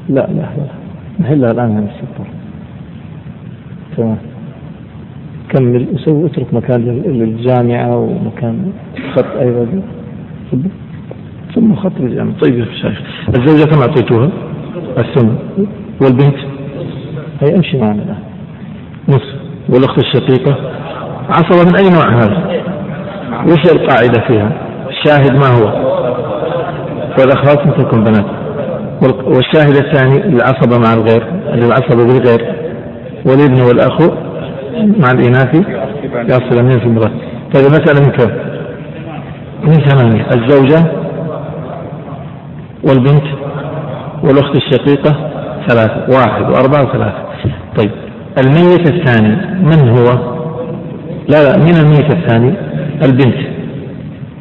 لا نحلها الآن عن السطر. تمام كمل وسوي، اترك مكان للجامعة ومكان خط أيضا ثم خط الجامعة. طيب يا شيخ الزوجة كم أعطيتوها الثمن؟ والبنت هي أمشي معنا الآن نصف، والأخت الشقيقة عصبة من أي نوع هذا؟ وش القاعدة فيها؟ الشاهد ما هو؟ والأخوات مثلكم بنات. والشاهد الثاني العصبة مع الغير، العصبة بالغير، والابن والأخ مع الإناث يصل منين في المرأة. طيب مسألة من كم؟ من 8. الزوجة والبنت والأخت الشقيقة 3، 1 و4 و3. طيب الميت الثاني من هو؟ لا من الميت الثاني البنت.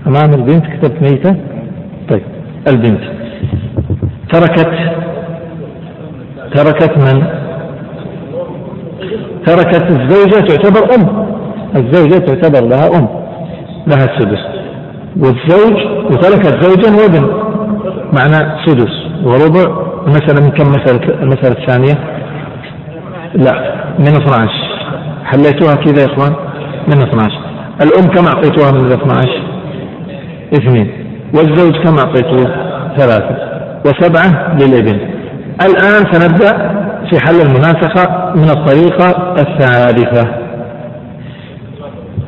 أمام البنت كتبت ميتة. طيب البنت تركت من؟ تركت الزوجة. تعتبر أم الزوجة، تعتبر لها أم، لها السدس. والزوج وتركت زوجا وابن معناه سدس وربع. مثلا من كم المسألة الثانية؟ لا من 12. حليتوها كذا يا إخوان من 12. الأم كم أعطيتوها من 12؟ 2. والزوج كما أعطيته 3 و7 للابن. الآن سنبدأ في حل المناسخة من الطريقة الثالثة.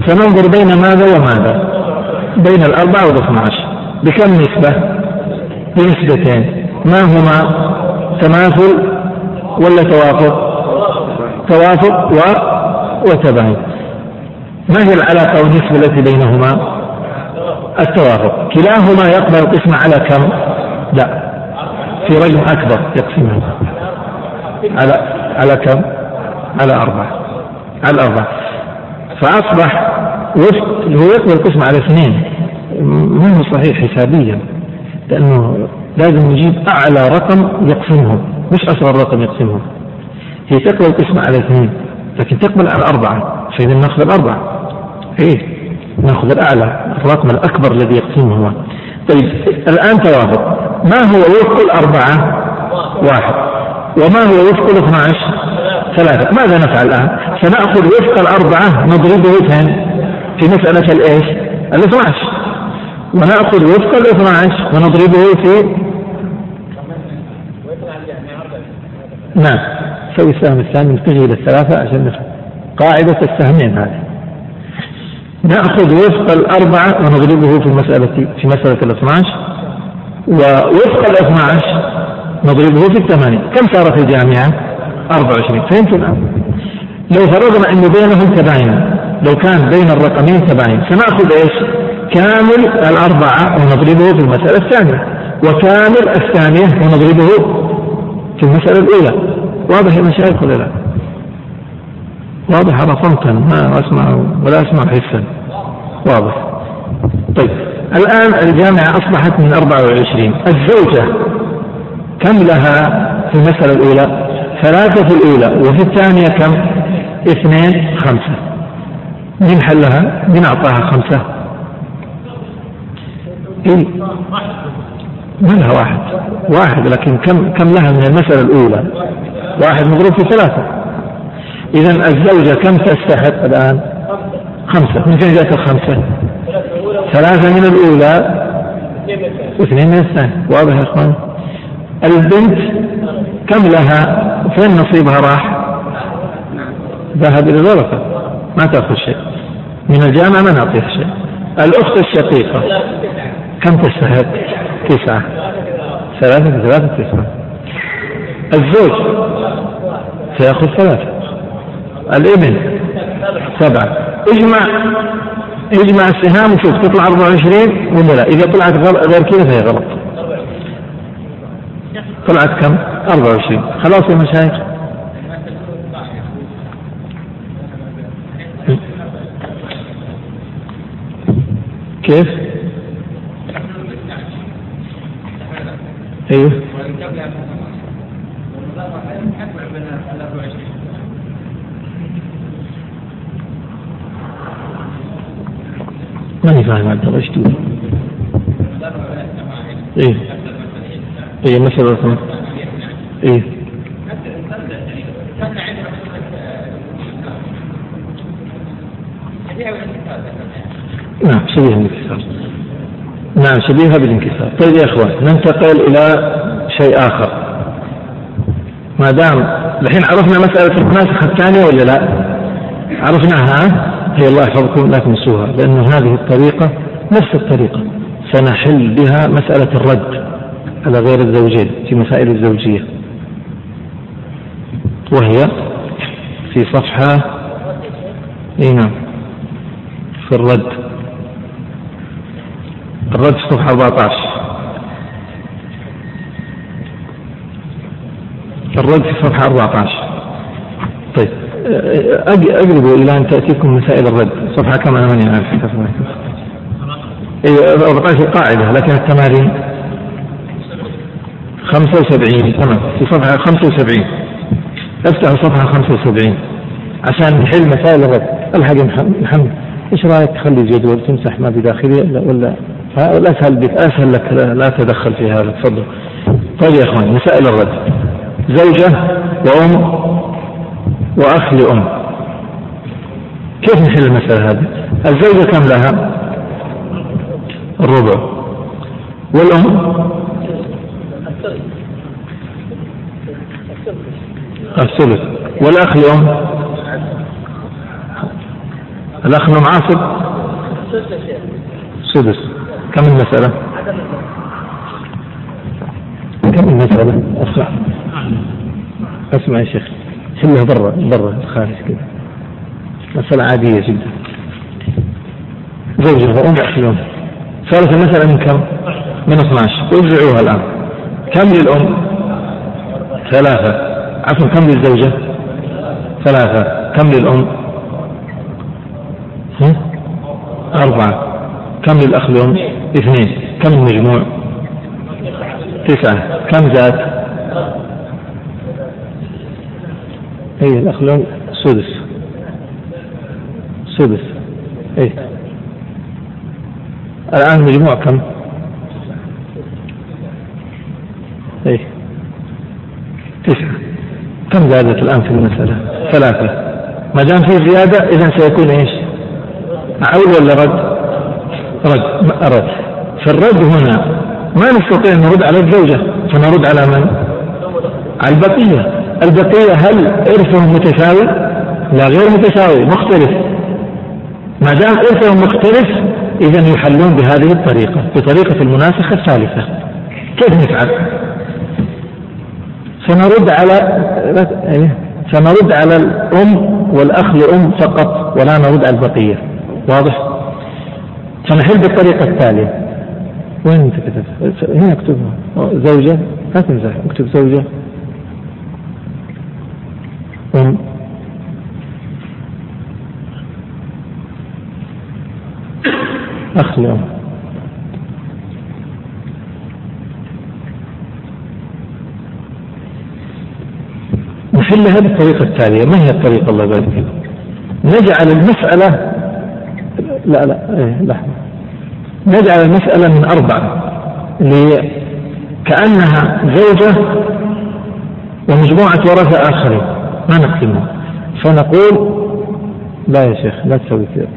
سننظر بين ماذا وماذا؟ بين 4 و12 بكم نسبة؟ بنسبتين. ما هما؟ تماثل ولا توافق؟ توافق وتباين. ما هي العلاقة والنسبة التي بينهما؟ التوافق. كلاهما يقبل القسم على كم؟ لا، في رجل أكبر يقسمه على كم؟ على 4. فأصبح هو يقبل القسم على 2، ما هو صحيح حسابيا، لأنه لازم نجيب أعلى رقم يقسمهم مش أصغر رقم يقسمهم. هي تقبل القسم على 2 لكن تقبل على 4، فإذا نأخذ 4، إيه، نأخذ الأعلى الرقم الأكبر الذي يقسمهما. طيب الآن توافق، ما هو وفق 4؟ 1. وما هو وفق 12؟ 3. ماذا نفعل الآن؟ سنأخذ وفق 4 نضربه في مسألة الإيش؟ 12، ونأخذ وفق 12 ونضربه في نعم سوي السهم الثاني نتجه إلى 3 عشان نفهم قاعدة السهمين هذه. نأخذ وفق 4 ونضربه في مسألة 12، ووفق 12 نضربه في 8. كم صار في الجامعة؟ 24. فهمتم الآن؟ لو فرضنا أن بينهم تباين، لو كان بين الرقمين تباين سنأخذ إيش؟ كامل 4 ونضربه في المسألة الثانية، وكامل الثانية ونضربه في المسألة الأولى. واضح يا مشايخ ولا لا؟ واضح رقمتا ما أسمع ولا أسمع حسا واضح. طيب الآن الجامعة أصبحت من 24. الزوجة كم لها في المسألة الأولى؟ 3 في الأولى، وفي الثانية كم؟ 2. 5. من حلها؟ من أعطاها 5؟ إيه؟ ما لها 1، لكن كم لها من المسألة الأولى؟ 1 مضروب في 3. إذا الزوجة كم تستحق الآن؟ 5. من فين جاءت ال5؟ 3 من الأولى و2 من الثانية. واضح يا أخوان؟ البنت كم لها؟ فين نصيبها راح؟ ذهب إلى الورثة، ما تأخذ شيء من الجامعة، ما نعطيها شيء. الأخت الشقيقة كم تستحق؟ 9. 3 في 3 9. الزوج سيأخذ 3. الابن 7. اجمع السهام وشوف تطلع 24 ولا لا. إذا طلعت غير كذا فهي غلط. طلعت كم؟ 24. خلاص يا مشايخ. كيف؟ ايوه ماني فاهم عبد الله ايش تقول؟ ايه مثلا ايه؟ نعم شبيهة بالانكسار. طيب يا اخوان ننتقل الى شيء اخر. ما دام الحين عرفنا مسألة المناسخة الثانية ولا لا؟ عرفناها، هي الله يحفظكم لا تنسوها، لأن هذه الطريقة نفس الطريقة سنحل بها مسألة الرد على غير الزوجين في مسائل الزوجية، وهي في صفحة هنا في الرد في صفحة 14. طيب أقربوا إلى أن تأتيكم مسائل الرد صفحة كم؟ 8. أرقام القاعدة، لكن التمارين 75. تمام، في صفحة 75 افتحوا صفحة 75 عشان نحل مسائل الرد. الحق محمد ايش رايك تخلي الجدول تمسح ما بداخله ولا اسهل بك؟ اسهل لك، لا تدخل في هذا، تفضل. طيب يا اخوان مسائل الرد: زوجة وام واخ لام، كيف نحل المسألة هذه؟ الزوجة كم لها؟ 1/4، والأم الثلث، والأخ الأم الأخ المعاصب سدس. كم المسألة؟ كم المسألة؟ أسمع أسمع يا شيخ، شله برا خارج كده، مسألة عادية جدا، زوجة وأم وأخ الأم. ثالث المسألة من كم؟ من 12. ارجعوها الآن. كم للأم؟ 3. عفوا كم للزوجة؟ 3. كم للأم؟ 4. كم للأخ الأم؟ 2. كم المجموع؟ 9. كم زاد؟ أي الأخ الأم سدس. أي الآن المجموع كم؟ أي 9. كم زادت الآن في المسألة؟ 3. ما دام في زيادة إذن سيكون إيش؟ عود ولا رد؟ رد. فالرد هنا ما نستطيع أن نرد على الزوجة، فنرد على من؟ على البقية. البقية هل إرثهم متساوي؟ لا، غير متساوي، مختلف. ما دام إرثهم مختلف إذن يحلون بهذه الطريقة، بطريقة المناسخة الثالثة. كيف نفعل؟ سنرد على الأم والأخ لأم فقط، ولا نرد على البقية. واضح؟ سنحل بالطريقة التالية. وين أنت كتبت؟ هنا اكتبها زوجة، لا تمزح، اكتب زوجة أم. أخ لأم. نحلها بالطريقة التالية. ما هي الطريقة؟ الله يبارك فيك. نجعل المسألة نجعل المسألة من 4 كأنها زوجة ومجموعة ورثة آخرين، ما نقسمها. فنقول لا يا شيخ، لا تسوي كذا.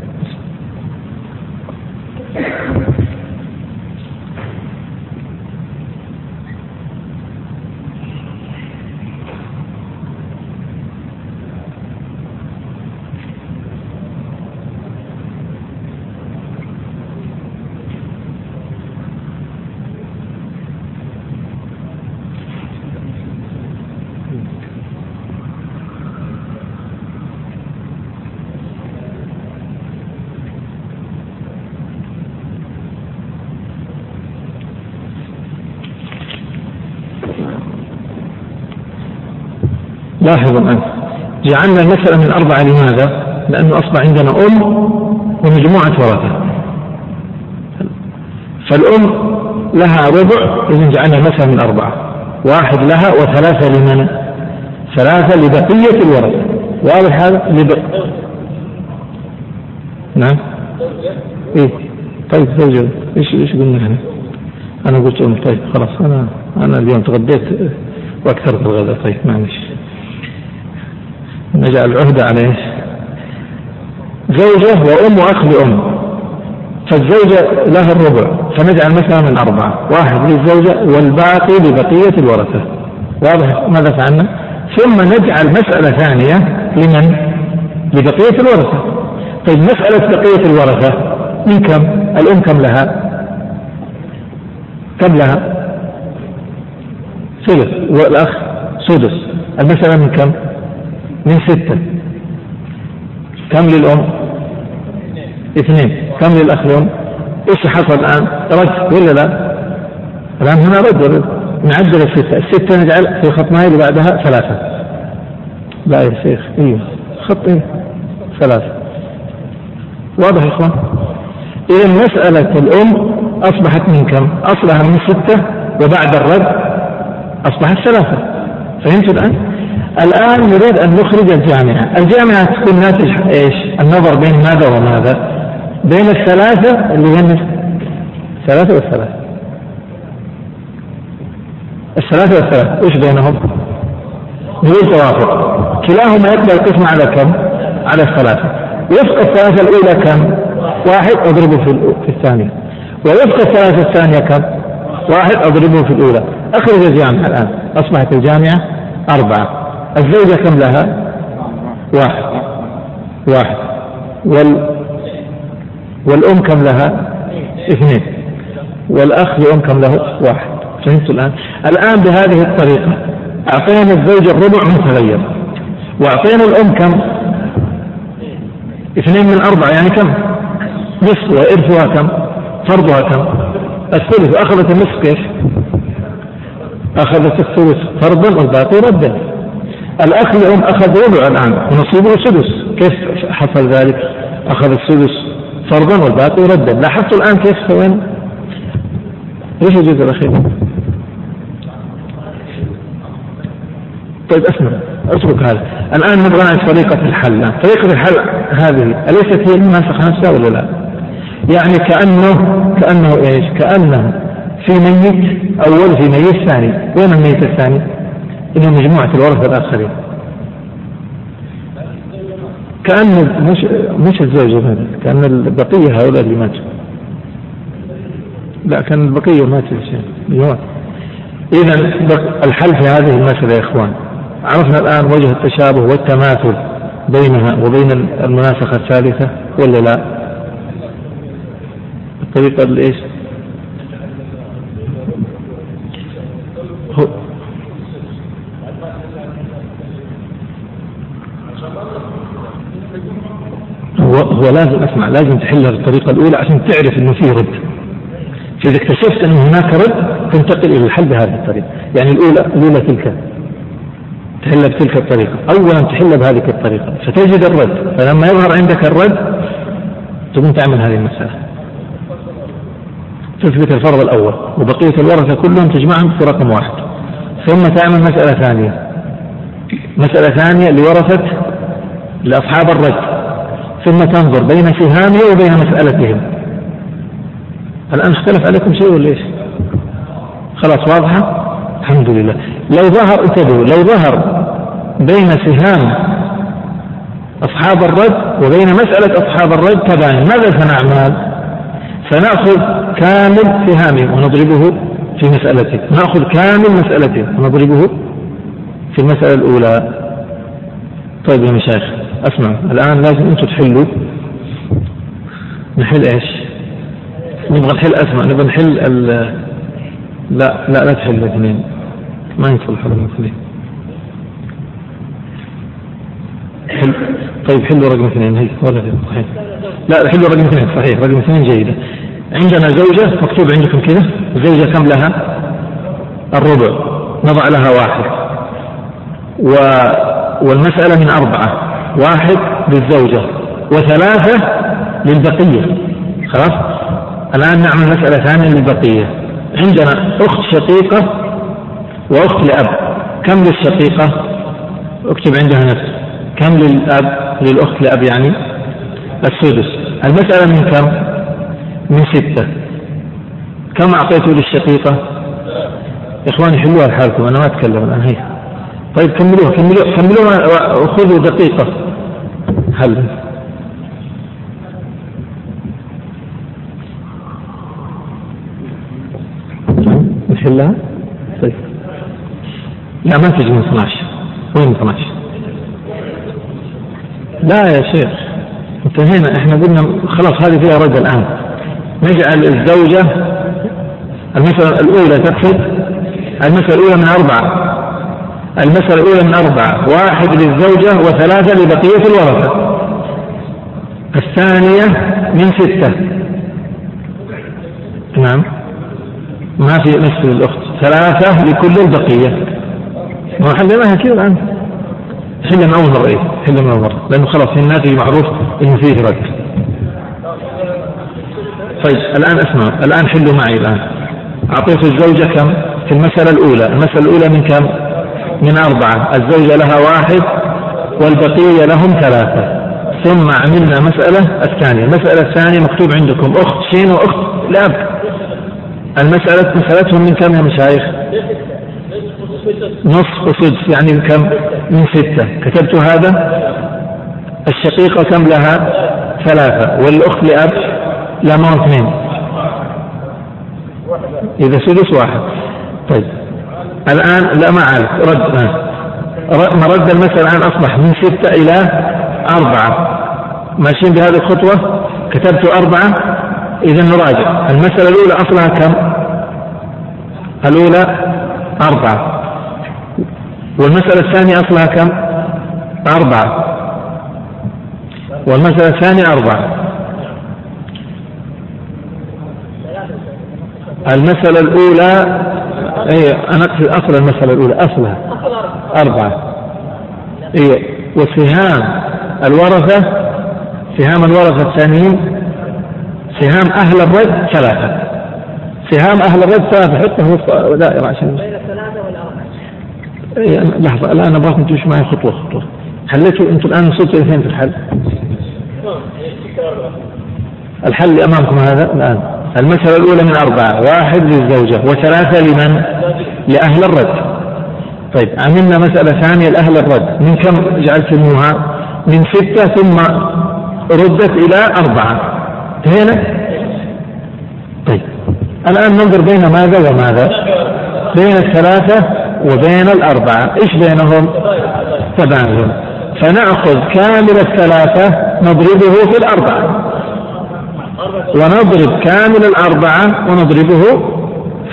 لاحظوا الآن جعلنا المسألة من 4. لماذا؟ لأنه أصبح عندنا أم ومجموعة ورثة، فالأم لها ربع، إذن جعلنا المسألة من 4، 1 لها و3 لمن؟ 3 لبقية الورثة. واضح هذا؟ نعم. إيه طيب زوجة، إيش قلنا هنا؟ أنا قلت أم. طيب خلاص، أنا اليوم تغديت وأكثرت الغداء. طيب معلش، نجعل العهدة عليه زوجة وأم وأخ لأم. فالزوجة لها الربع، فنجعل مثلا من 4، 1 للزوجة والباقي لبقية الورثة. واضح ماذا فعلنا؟ ثم نجعل مسألة ثانية لمن؟ لبقية الورثة. طيب مسألة بقية الورثة من كم؟ الأم كم لها؟ ثلث، والأخ سدس. المسألة من كم؟ من 6. كم للأم؟ 2. كم للأخ الأم؟ إيش حصل الآن؟ رد ولا لا؟ الآن هنا رد، نعدل 6. 6 نجعل في خط مائل بعدها 3. لا يا شيخ، إيه خط إيه 3. واضح يا إخوان؟ إذا مسألة الأم أصبحت من كم؟ أصلها من 6، وبعد الرد أصبحت 3. فهمت الآن؟ الآن نريد أن نخرج الجامعة. الجامعة تكون ناتج إيش؟ النظر بين ماذا وماذا؟ بين الثلاثة اللي هن 3 و3، ال3 وال3 إيش بينهم؟ نقول توافق، كلاهما يقبل القسم على كم؟ على 3. وفق الثلاثة الأولى كم؟ 1 أضربه في الثانية، ووفق الثلاثة الثانية كم؟ واحد أضربه في الأولى. أخرج الجامعة الآن أصبحت الجامعة 4. الزوجة كم لها؟ 1 والأم كم لها؟ 2. والأخ لأم كم له؟ 1. فهمت الآن؟ الآن بهذه الطريقة أعطينا الزوجة الربع متغير، وأعطينا الأم كم؟ 2 من 4، يعني كم؟ نصف. وإرثها كم؟ فرضها كم؟ الثلث. أخذت النصف كيف؟ أخذت الثلث فرضا والباقي ردا. الأخ لأم أخذ ربع الآن ونصيبه سدس. كيف حصل ذلك؟ أخذ السدس فرضا والباقي ردا. لاحظت الآن كيف سوينا؟ ايش الجزء الأخير؟ طيب اسمع، اترك هذا. الآن نبغى نعرف طريقة الحل. طريقة الحل هذه أليست هي المناسخة نفسها ولا لا؟ يعني كأنه ايش؟ كأنه في ميت أول في ميت ثاني. وين الميت الثاني؟ إنه مجموعة الورثة الآخرين. كأن مش الزوج هذا، كأن البقية هؤلاء اللي ماتوا. لا، كان البقية ماتوا اليوم. إذا الحل في هذه المسألة يا إخوان، عرفنا الآن وجه التشابه والتماثل بينها وبين المناسخة الثالثة ولا لا؟ الطريقة الإيش؟ هو لازم أسمع، لازم تحلها بالطريقة الأولى عشان تعرف إنه فيه رد. فإذا اكتشفت أن هناك رد تنتقل إلى الحل بهذه الطريقة. يعني الأولى تلك تحل بتلك الطريقة، أولا تحل بهذه الطريقة فتجد الرد، فلما يظهر عندك الرد تقوم تعمل هذه المسألة، تثبت الفرض الأول وبقية الورثة كلهم تجمعهم في رقم 1، ثم تعمل مسألة ثانية لورثة لأصحاب الرد، ثم تنظر بين سهامها وبين مسألتهم. الآن اختلف عليكم شيء ولا إيش؟ خلاص واضحة؟ الحمد لله. لو ظهر بين سهام أصحاب الرد وبين مسألة أصحاب الرد تباين، ماذا سنعمل؟ سنأخذ كامل سهامهم ونضربه في مسألته، نأخذ كامل مسألته ونضربه في المسألة الأولى. طيب يا مشايخ أسمع، الآن لازم أنتم تحلوا. نحل إيش؟ نبغى نحل لا تحل الاثنين، ما يصلح الاثنين. طيب حلوا رقم 2 هي ولا صحيح؟ لا حلوا رقم 2 صحيح. رقم 2 جيدة. عندنا زوجة، مكتوب عندكم كذا، زوجة كم لها؟ 1/4. نضع لها 1 والمسألة من 4، 1 للزوجة و3 للبقية. خلاص الآن نعمل مسألة ثانية للبقية. عندنا أخت شقيقة وأخت لأب، كم للشقيقة؟ اكتب عندها نفس كم للأخت لأب، يعني السدس. المسألة من كم؟ من 6. كم أعطيته للشقيقة؟ إخواني حلوها لحالكم، أنا ما أتكلم الآن. هي طيب كملوها وخذوا دقيقة. هل نحلها؟ طيب لا ما تجي من 12. وين 12؟ لا يا شيخ انتهينا، احنا قلنا خلاص هذه فيها رد. الآن نجعل الزوجة المسألة الأولى تقصد المسألة الأولى من أربعة، 1 للزوجة و3 لبقية الورثة، الثانية من 6. نعم ما في نصف للأخت، 3 لكل البقية. ما حلناها كذا الآن، حلنا من أول مرة لأنه خلاص الناتج معروف إنه فيه رد. طيب الآن أسمع، الآن حلوا معي. الآن أعطيت الزوجة كم في المسألة الأولى من كم؟ من 4. الزوجة لها 1 والبقية لهم 3. ثم عملنا المسألة الثانية مكتوب عندكم أخت شين وأخت لأب. المسألة مسألتهم من كم يا مشايخ؟ نصف وسدس، يعني من كم؟ من 6. كتبت هذا. الشقيقة كم لها؟ 3. والأخت لأب؟ لا، ما 2. إذا سدس واحد. طيب الآن لا ما عارف رد المسألة الآن أصبح من 6 إلى 4. ماشيين بهذه الخطوة. كتبت 4. إذا نراجع المسألة الأولى أصلها كم؟ الأولى 4 والمسألة الثانية أصلها كم؟ 4 والمسألة الثانية 4. المسألة الأولى أي أنا أقصد أصل المسألة الأولى أصلها 4. أي وسهام الورثة سهام الورثة الثانيين سهام أهل الرد 3. سهام أهل الرد 3 حتى هو دائرة عشان لحظة الآن أبغاكم تمشوا معي خطوة خطوة. حليتوا أنتم الآن وصلتوا إلى فين في الحل؟ الحل أمامكم هذا الآن. المسألة الأولى من 4 1 للزوجة و3 لمن؟ لأهل الرد. طيب عملنا مسألة ثانية لأهل الرد من كم جعلتموها؟ من 6 ثم ردت إلى 4. هنا طيب الآن ننظر بين ماذا وماذا؟ بين 3 وبين 4 إيش بينهم؟ تباين. فنأخذ كامل 3 نضربه في 4 ونضرب كامل 4 ونضربه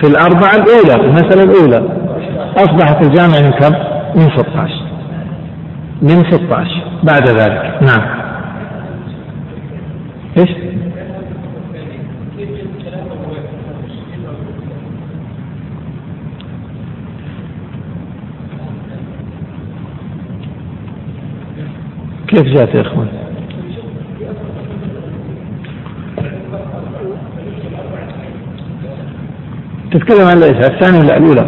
في 4 الأولى المسألة الأولى. أصبحت الجامع من كم؟ من 16 من 16 بعد ذلك. نعم إيش؟ كيف جاءت يا إخوان؟ تتكلم على إيش؟ الثانية ولا الأولى؟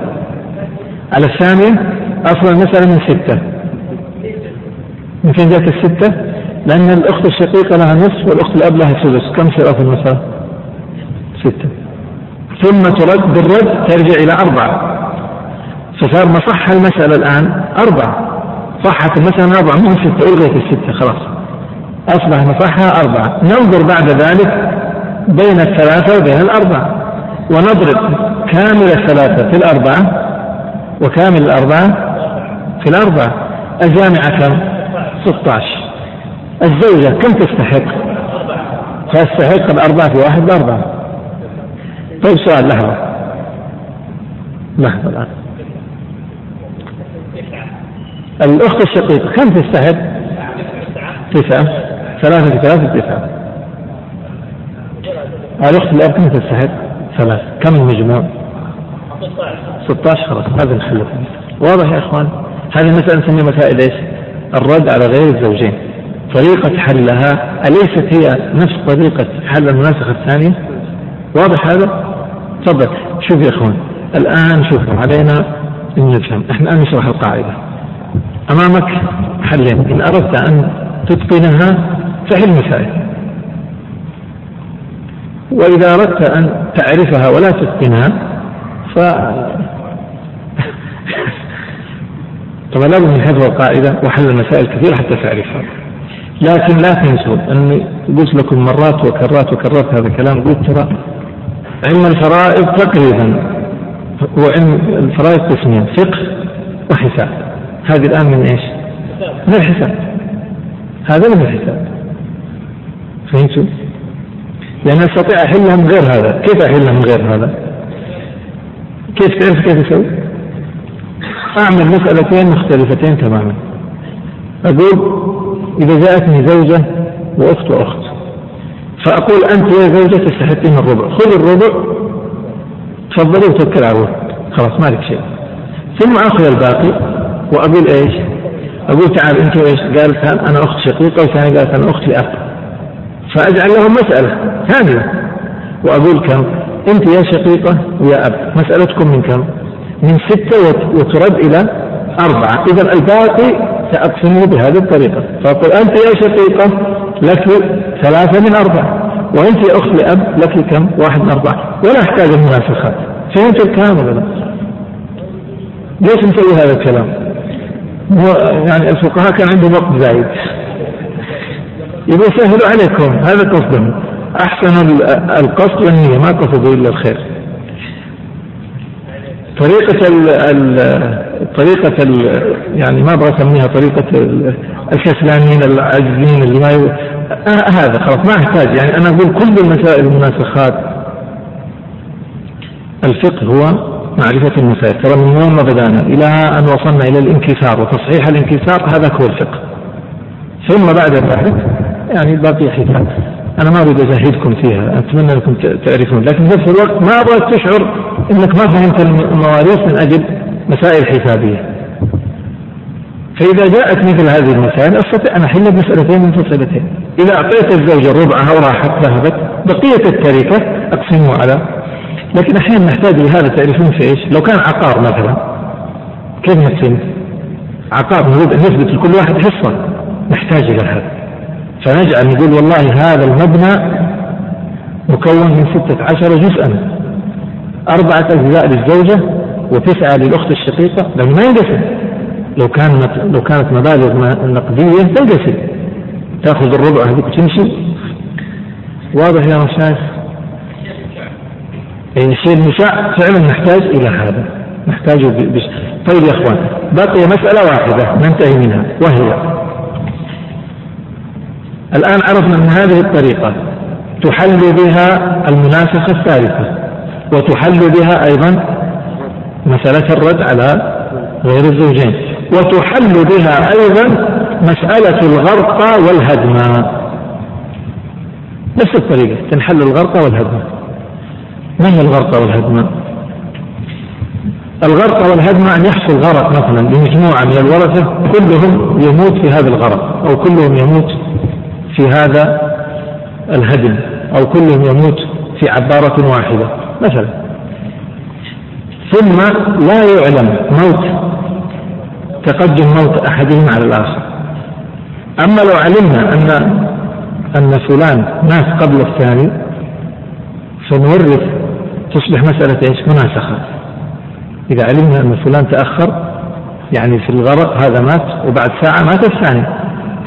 على الثانية. أصل المسألة من 6 ممكن جات 6 لأن الأخت الشقيقة لها نصف والأخت الأب لها سدس. كم صار في المسألة؟ 6 ثم ترد بالرد ترجع إلى 4 فصار مصح المسألة الآن 4. صحت المسألة من 4 مو 6 ألغيت 6 خلاص أصبح مصحها 4. ننظر بعد ذلك بين 3 وبين 4 ونضرب كامل 3 في 4 وكامل 4 في 4. الجامعة كم؟ 16. الزوجة كم تستحق؟ تستحق 4 في 1 ب4. طيب سؤال لحظة الآن الأخت الشقيقة كم تستحق؟ 9 3 في 3 9. الأخت الأب كم تستحق؟ 3. كم المجموع؟ 16 خلاص هذا الحل. واضح يا اخوان؟ هذه المسألة نسميها مسائل ايش؟ الرد على غير الزوجين. طريقة حلها أليست هي نفس طريقة حل المناسخة الثانية؟ واضح هذا؟ تفضل. شوف يا اخوان الآن شوفوا علينا ان نفهم. احنا الآن نشرح القاعدة. أمامك حلين إن أردت أن تتقنها فحل مسائل، وإذا أردت أن تعرفها ولا تتقنها طبعا لا بد من حفظ القاعدة وحل المسائل كثير حتى تعرفها. لكن لا تنسوا أني قلت لكم مرات وكررت هذا الكلام. قلت ترى علم الفرائض تقريبا هو علم الفرائض قسمين، فقه وحساب. هذه الآن من إيش؟ من الحساب. هذا من الحساب فهمتوا؟ لأن أستطيع أحلها من غير هذا. كيف أحلها من غير هذا؟ كيف تعرف كيف أسوي؟ أعمل مسألتين مختلفتين تماما. أقول إذا جاءتني زوجة وأخت فأقول أنت يا زوجة تستحقين الربع، خذ الربع تفضلي وتوكل على الله خلاص مالك شيء. ثم أخذ الباقي وأقول إيش؟ أقول تعال أنت إيش؟ قالت أنا أخت شقيقة وثاني قالت أنا أخت لأخت. فأجعل لهم مسألة ثانية وأقول كم؟ أنت يا شقيقة ويا أب مسألتكم من كم؟ من 6 وترد إلى 4. إذا الباقي سأقسمه بهذه الطريقة. فأقول أنت يا شقيقة لك 3 من 4 وأنت أخت لأب لك كم؟ 1 من 4 ولا أحتاج المناسخات. فهمت الكلام؟ ليش نسوي هذا الكلام؟ يعني الفقهاء كان عندهم وقت زايد يبقى سهلوا عليكم. هذا قصدهم. أحسن القصد والنية ما قصدوا إلا الخير. طريقة يعني ما أبغى أسميها طريقة الكسلانين العاجزين اللي ما هذا خلاص ما أحتاج. يعني أنا أقول كل المسائل المناسخات الفقه هو معرفة المسائل، ترى من يوم ما بدأنا إلى أن وصلنا إلى الانكسار وتصحيح الانكسار هذا هو الفقه. ثم بعد ذلك يعني باقي حساب أنا ما أريد أزهدكم فيها، أتمنى أنكم تعرفون، لكن في نفس الوقت ما أبغى تشعر أنك ما فهمت المواريث من أجل مسائل حسابية. فإذا جاءت مثل هذه المسائل أستطيع أن أحل بمسألتين منفصلتين. إذا أعطيت الزوجة ربعها وراحت ذهبت بقية التركة أقسموا على. لكن أحيانا نحتاج لهذا، تعرفون في إيش؟ لو كان عقار مثلا كيف نقسم؟ عقار نريد أن نثبت لكل واحد حصة، نحتاج إلى هذا، فنجعل نقول والله هذا المبنى مكون من 16 جزءا، 4 أجزاء للزوجة و9 للأخت الشقيقة، لأنه ما ينقسم. لو كانت مبالغ نقدية تنقسم، تأخذ الربع هذيك وتمشي. واضح يا مشايخ؟ يعني شيء المشاع فعلا نحتاج إلى هذا، نحتاجه طيب يا أخوان، بقي مسألة واحدة ننتهي منها، وهي الآن عرفنا أن هذه الطريقة تحل بها المناسخة الثالثة، وتحل بها أيضا مسألة الرد على غير الزوجين، وتحل بها أيضا مسألة الغرقة والهدمة. نفس الطريقة تنحل الغرقة والهدمة. ما هي الغرقة والهدمة؟ الغرقة والهدمة أن يحصل غرق مثلا لمجموعة من الورثة كلهم يموت في هذا الغرق، أو كلهم يموت في هذا الهدم، أو كلهم يموت في عبارة واحدة مثلا، ثم لا يعلم موت تقدم موت أحدهم على الآخر. أما لو علمنا أن فلان مات قبل الثاني فنورث، تصبح مسألة إيش؟ مناسخة. إذا علمنا أن فلان تأخر يعني في الغرق، هذا مات وبعد ساعة مات الثاني،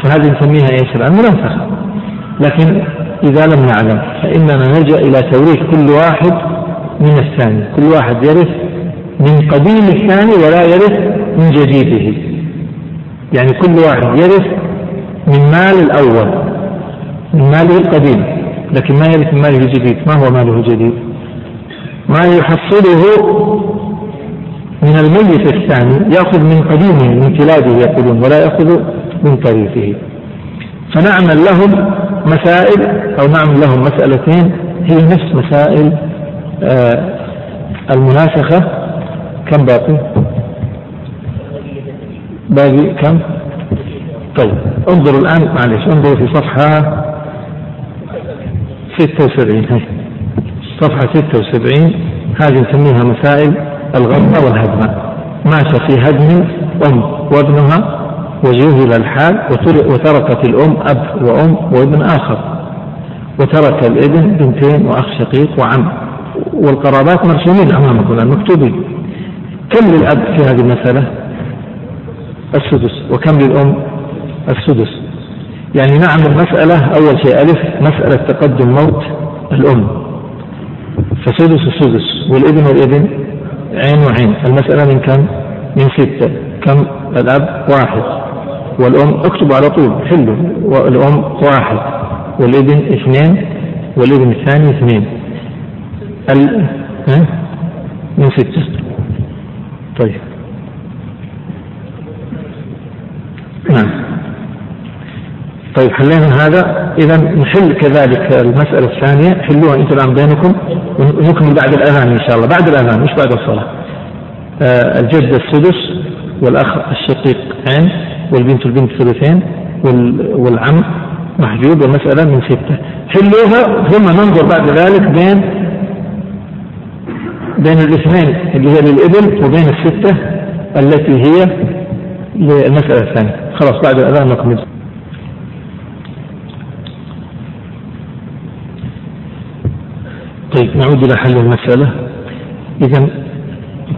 فهذه نسميها إيش الآن؟ مناسخة. لكن إذا لم نعلم فإننا نلجأ إلى توريث كل واحد من الثاني، كل واحد يرث من قديم الثاني ولا يرث من جديده، يعني كل واحد يرث من مال الأول، من ماله القديم، لكن ما يرث من ماله الجديد. ما هو ماله الجديد؟ ما يحصله من الميت الثاني يأخذ من قديمه من كلاده يقولون، ولا يأخذ من طريقه. فنعمل لهم مسائل، أو نعمل لهم مسألتين هي نفس مسائل المناسخة. كم باقي كم؟ طيب انظروا الآن، معلش انظروا في صفحة 76، صفحة 76، هذه نسميها مسائل الغرقة والهدمة. مات في هدم أم وابنها وجهل الحال، وتركت الأم أب وأم وابن آخر، وترك الابن بنتين وأخ شقيق وعم، والقرابات مرسومين أمامكم مكتوبين. كم للأب في هذه المسألة؟ السدس. وكم للأم؟ السدس. يعني نعمل مسألة، أول شيء ألف مسألة تقدم موت الأم فسدس السدس، والابن عين وعين، المسألة من كم؟ من 6. كم الأب؟ 1. والأم اكتبوا على طول حلوا، والأم 1 والابن 2 والابن الثاني 2 من 6. طيب نعم، طيب حلينا هذا. إذا نحل كذلك المسألة الثانية، حلوها أنتم الآن بينكم، ونكمل بعد الأذان إن شاء الله. بعد الأذان مش بعد الصلاة. الجد السدس، والأخ الشقيق عين، والبنت ثلثين، والعم محجوب، والمسألة من 6. حلوها ثم ننظر بعد ذلك بين الاثنين اللي هي للإبل وبين 6 التي هي للمسألة الثانية. خلاص بعد الأذان نكمل. طيب نعود إلى حل المسألة. إذا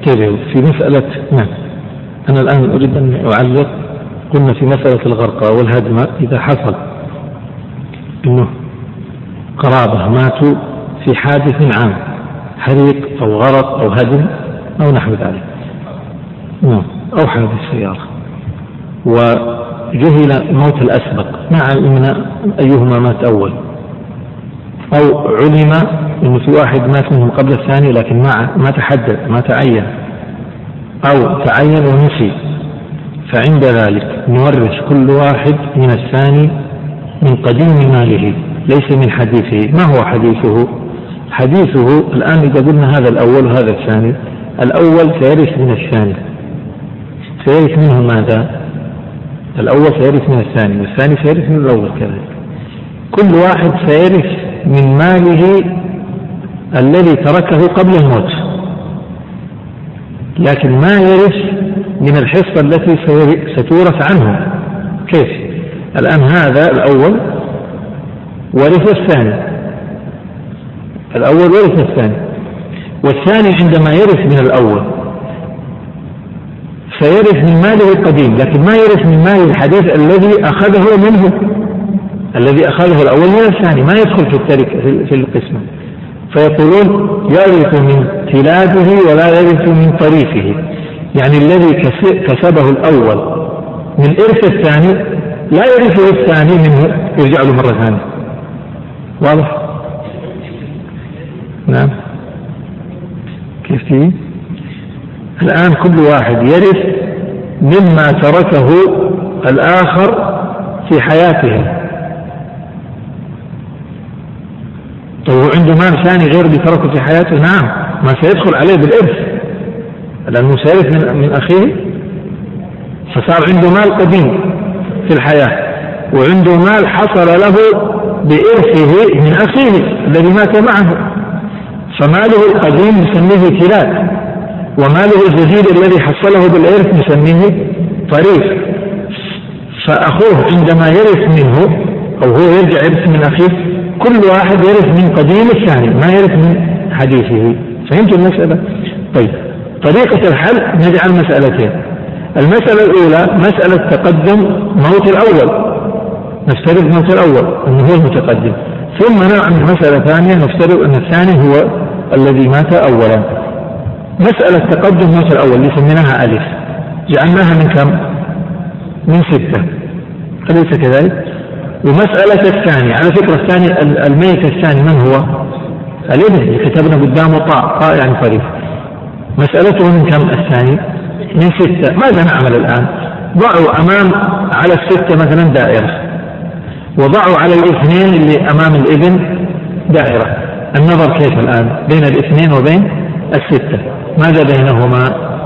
تابعوا في مسألة، نعم أنا الآن أريد أن أعلق. قلنا في مسألة الغرقة والهدمة إذا حصل إنه قرابة ماتوا في حادث عام، حريق أو غرق أو هدم، أو نحو ذلك أو حادث السيارة. وجهل موت الأسبق مع الإمناء أيهما مات أول، أو علم أن في واحد مات منهم قبل الثاني لكن ما تحدد ما تعين، أو تعين ونسي، فعند ذلك نورث كل واحد من الثاني من قديم ماله ليس من حديثه. ما هو حديثه؟ حديثه الآن إذا قلنا هذا الأول وهذا الثاني، الأول سيرث من الثاني، سيرث منه ماذا؟ الأول سيرث من الثاني والثاني سيرث من الأول كذلك. كل واحد سيرث من ماله الذي تركه قبل الموت، لكن ما يرث من الحصة التي ستورث عنه. كيف؟ الآن هذا الأول ورث الثاني، الأول ورث الثاني، والثاني عندما يرث من الأول سيرث من ماله القديم، لكن ما يرث من ماله الحديث الذي أخذه منه، الذي أخذه الأول من الثاني ما يدخل في التركة في القسمة. فيقولون يرث من تلاده ولا يرث من طريفه، يعني الذي كسبه الأول من إرث الثاني لا يرثه الثاني منه يرجع له مرة ثانية. واضح؟ نعم. كيف تي؟ الآن كل واحد يرث مما تركه الآخر في حياته. طيب عنده مال ثاني غير اللي تركه في حياته؟ نعم، ما سيدخل عليه بالإرث لأنه سيرث من أخيه، فصار عنده مال قديم في الحياة وعنده مال حصل له بإرثه من أخيه الذي مات معه، فماله القديم نسميه تلاد، وماله الجديد الذي حصله بالإرث نسميه طريف. فأخوه عندما يرث منه أو هو يرجع يرث من أخيه، كل واحد يرث من قديم الثاني ما يرث من حديثه. فهمت المسألة؟ طيب طريقة الحل نجعل مسألتين. المسألة الأولى مسألة تقدم موت الأول، نفترض موت الأول أنه هو المتقدم، ثم نعمل مسألة ثانية نفترض أن الثاني هو الذي مات أولا. مسألة تقدم موت الأول اللي سميناها ألف جعلناها من كم؟ من 6، أليس كذلك؟ ومسألة الثانية على فكرة الثاني الميت الثاني من هو؟ الابن، كتبنا قدامه طاء يعني طريف، مسألته من كم الثاني؟ من 6. ماذا نعمل الآن؟ ضعوا أمام على 6 مثلا دائرة، وضعوا على 2 اللي أمام الابن دائرة. النظر كيف الآن بين 2 وبين 6؟ ماذا بينهما؟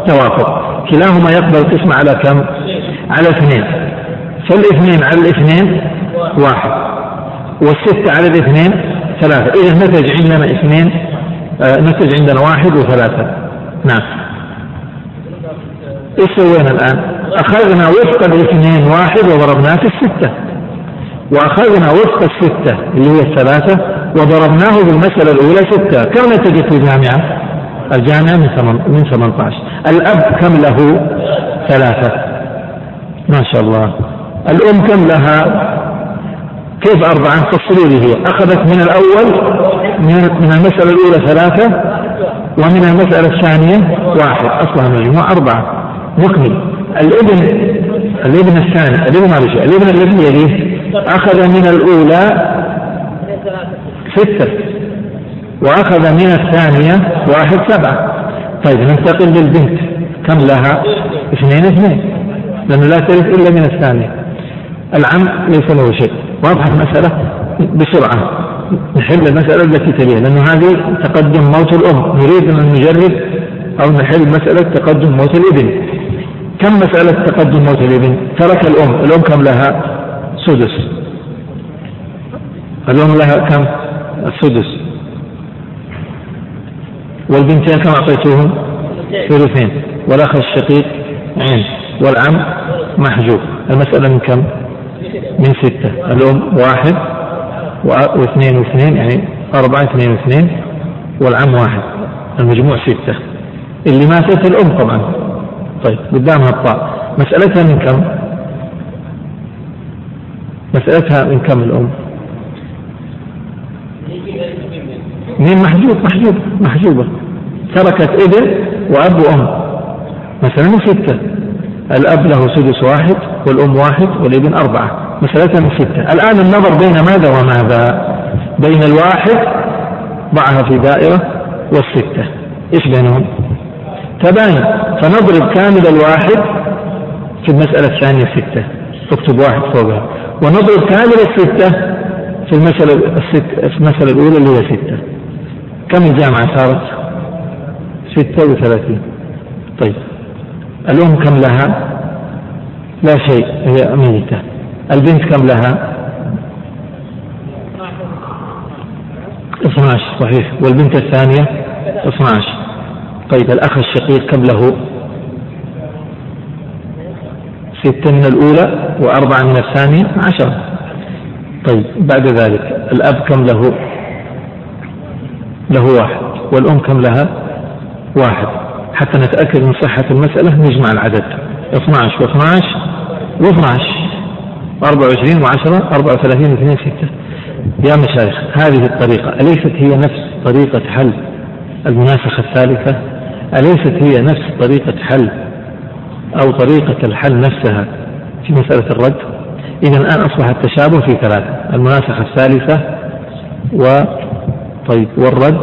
توافق، كلاهما يقبل القسمة على كم؟ على 2. فال2 على 2 1، وال6 على 2 3. إذا نتج عندنا 2، نتج عندنا 1 و3. نعم. ايش سوينا الآن؟ أخذنا وفق 2 1 وضربناه في 6، وأخذنا وفق 6 اللي هي 3 وضربناه بالمسألة الأولى 6. كم نتجت الجامعة؟ الجامعة من 18. الأب كم له؟ 3 ما شاء الله. الأم كم لها؟ كيف 4؟ فصلوا لي، هي أخذت من الأول من المسألة الأولى 3 ومن المسألة الثانية 1، أصلها مجموع 4. نكمل الابن الثاني، الابن الذي يليه أخذ من الأولى 6 وأخذ من الثانية 1 7. طيب ننتقل للبنت كم لها؟ 2 لأنه لا ترث إلا من الثانية. العم ليس له شيء. واضح المسألة؟ بسرعة نحل المسألة التي تليها لأنه هذه تقدم موت الأم، نريد أن نجرب أو نحل مسألة تقدم موت الابن. كم مسألة تقدم موت الابن؟ ترك الأم، الأم كم لها؟ 1/6. الأم لها كم؟ 1/6. والبنتين كم أعطيتهم؟ 2، والأخ الشقيق عين، والعم محجوب. المسألة من كم؟ من 6. الأم 1 و2 يعني 4 2 2 والعم 1، المجموع 6 اللي ماتت الأم طبعا. طيب قدامها الطاء، مسألتها من كم؟ مسألتها من كم الأم؟ مين محجوب؟ محجوبة، تركت ابن وأب وأم مثلا ستة، الأب له سدس واحد والأم واحد والابن أربعة، مثلا ستة. الآن النظر بين ماذا وماذا؟ بين الواحد ضعها في دائرة والستة، إيش بينهم؟ تباين. فنضرب كامل الواحد في المسألة الثانية ستة، اكتب واحد فوقها، ونضرب كامل الستة في المسألة الأولى اللي هي ستة. كم الجامعة صارت؟ 36. طيب الأم كم لها؟ لا شيء، هي ميتة. البنت كم لها؟ 12. صحيح. والبنت الثانية 12. طيب الأخ الشقيق كم له؟ 6 من الأولى و4 من الثانية، 10. طيب بعد ذلك الأب كم له؟ له 1. والأم كم لها؟ 1. حتى نتأكد من صحة المسألة نجمع العدد 12 و12 و12 24 و10 34 و2 6. يا مشايخ هذه الطريقة أليست هي نفس طريقة حل المناسخة الثالثة؟ أليست هي نفس طريقة حل أو طريقة الحل نفسها في مسألة الرد؟ إذا الآن أصبح التشابه في 3: المناسخة الثالثة طيب والرد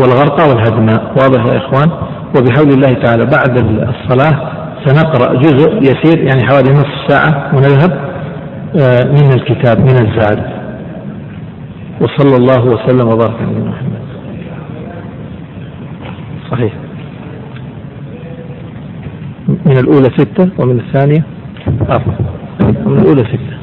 والغرقى والهدمة. واضح يا إخوان؟ وبحول الله تعالى بعد الصلاة سنقرأ جزء يسير، يعني حوالي نصف ساعة، ونذهب من الكتاب من الزاد. وصلى الله وسلم وبارك على محمد. صحيح، من الأولى 6 ومن الثانية 4، من الأولى 6.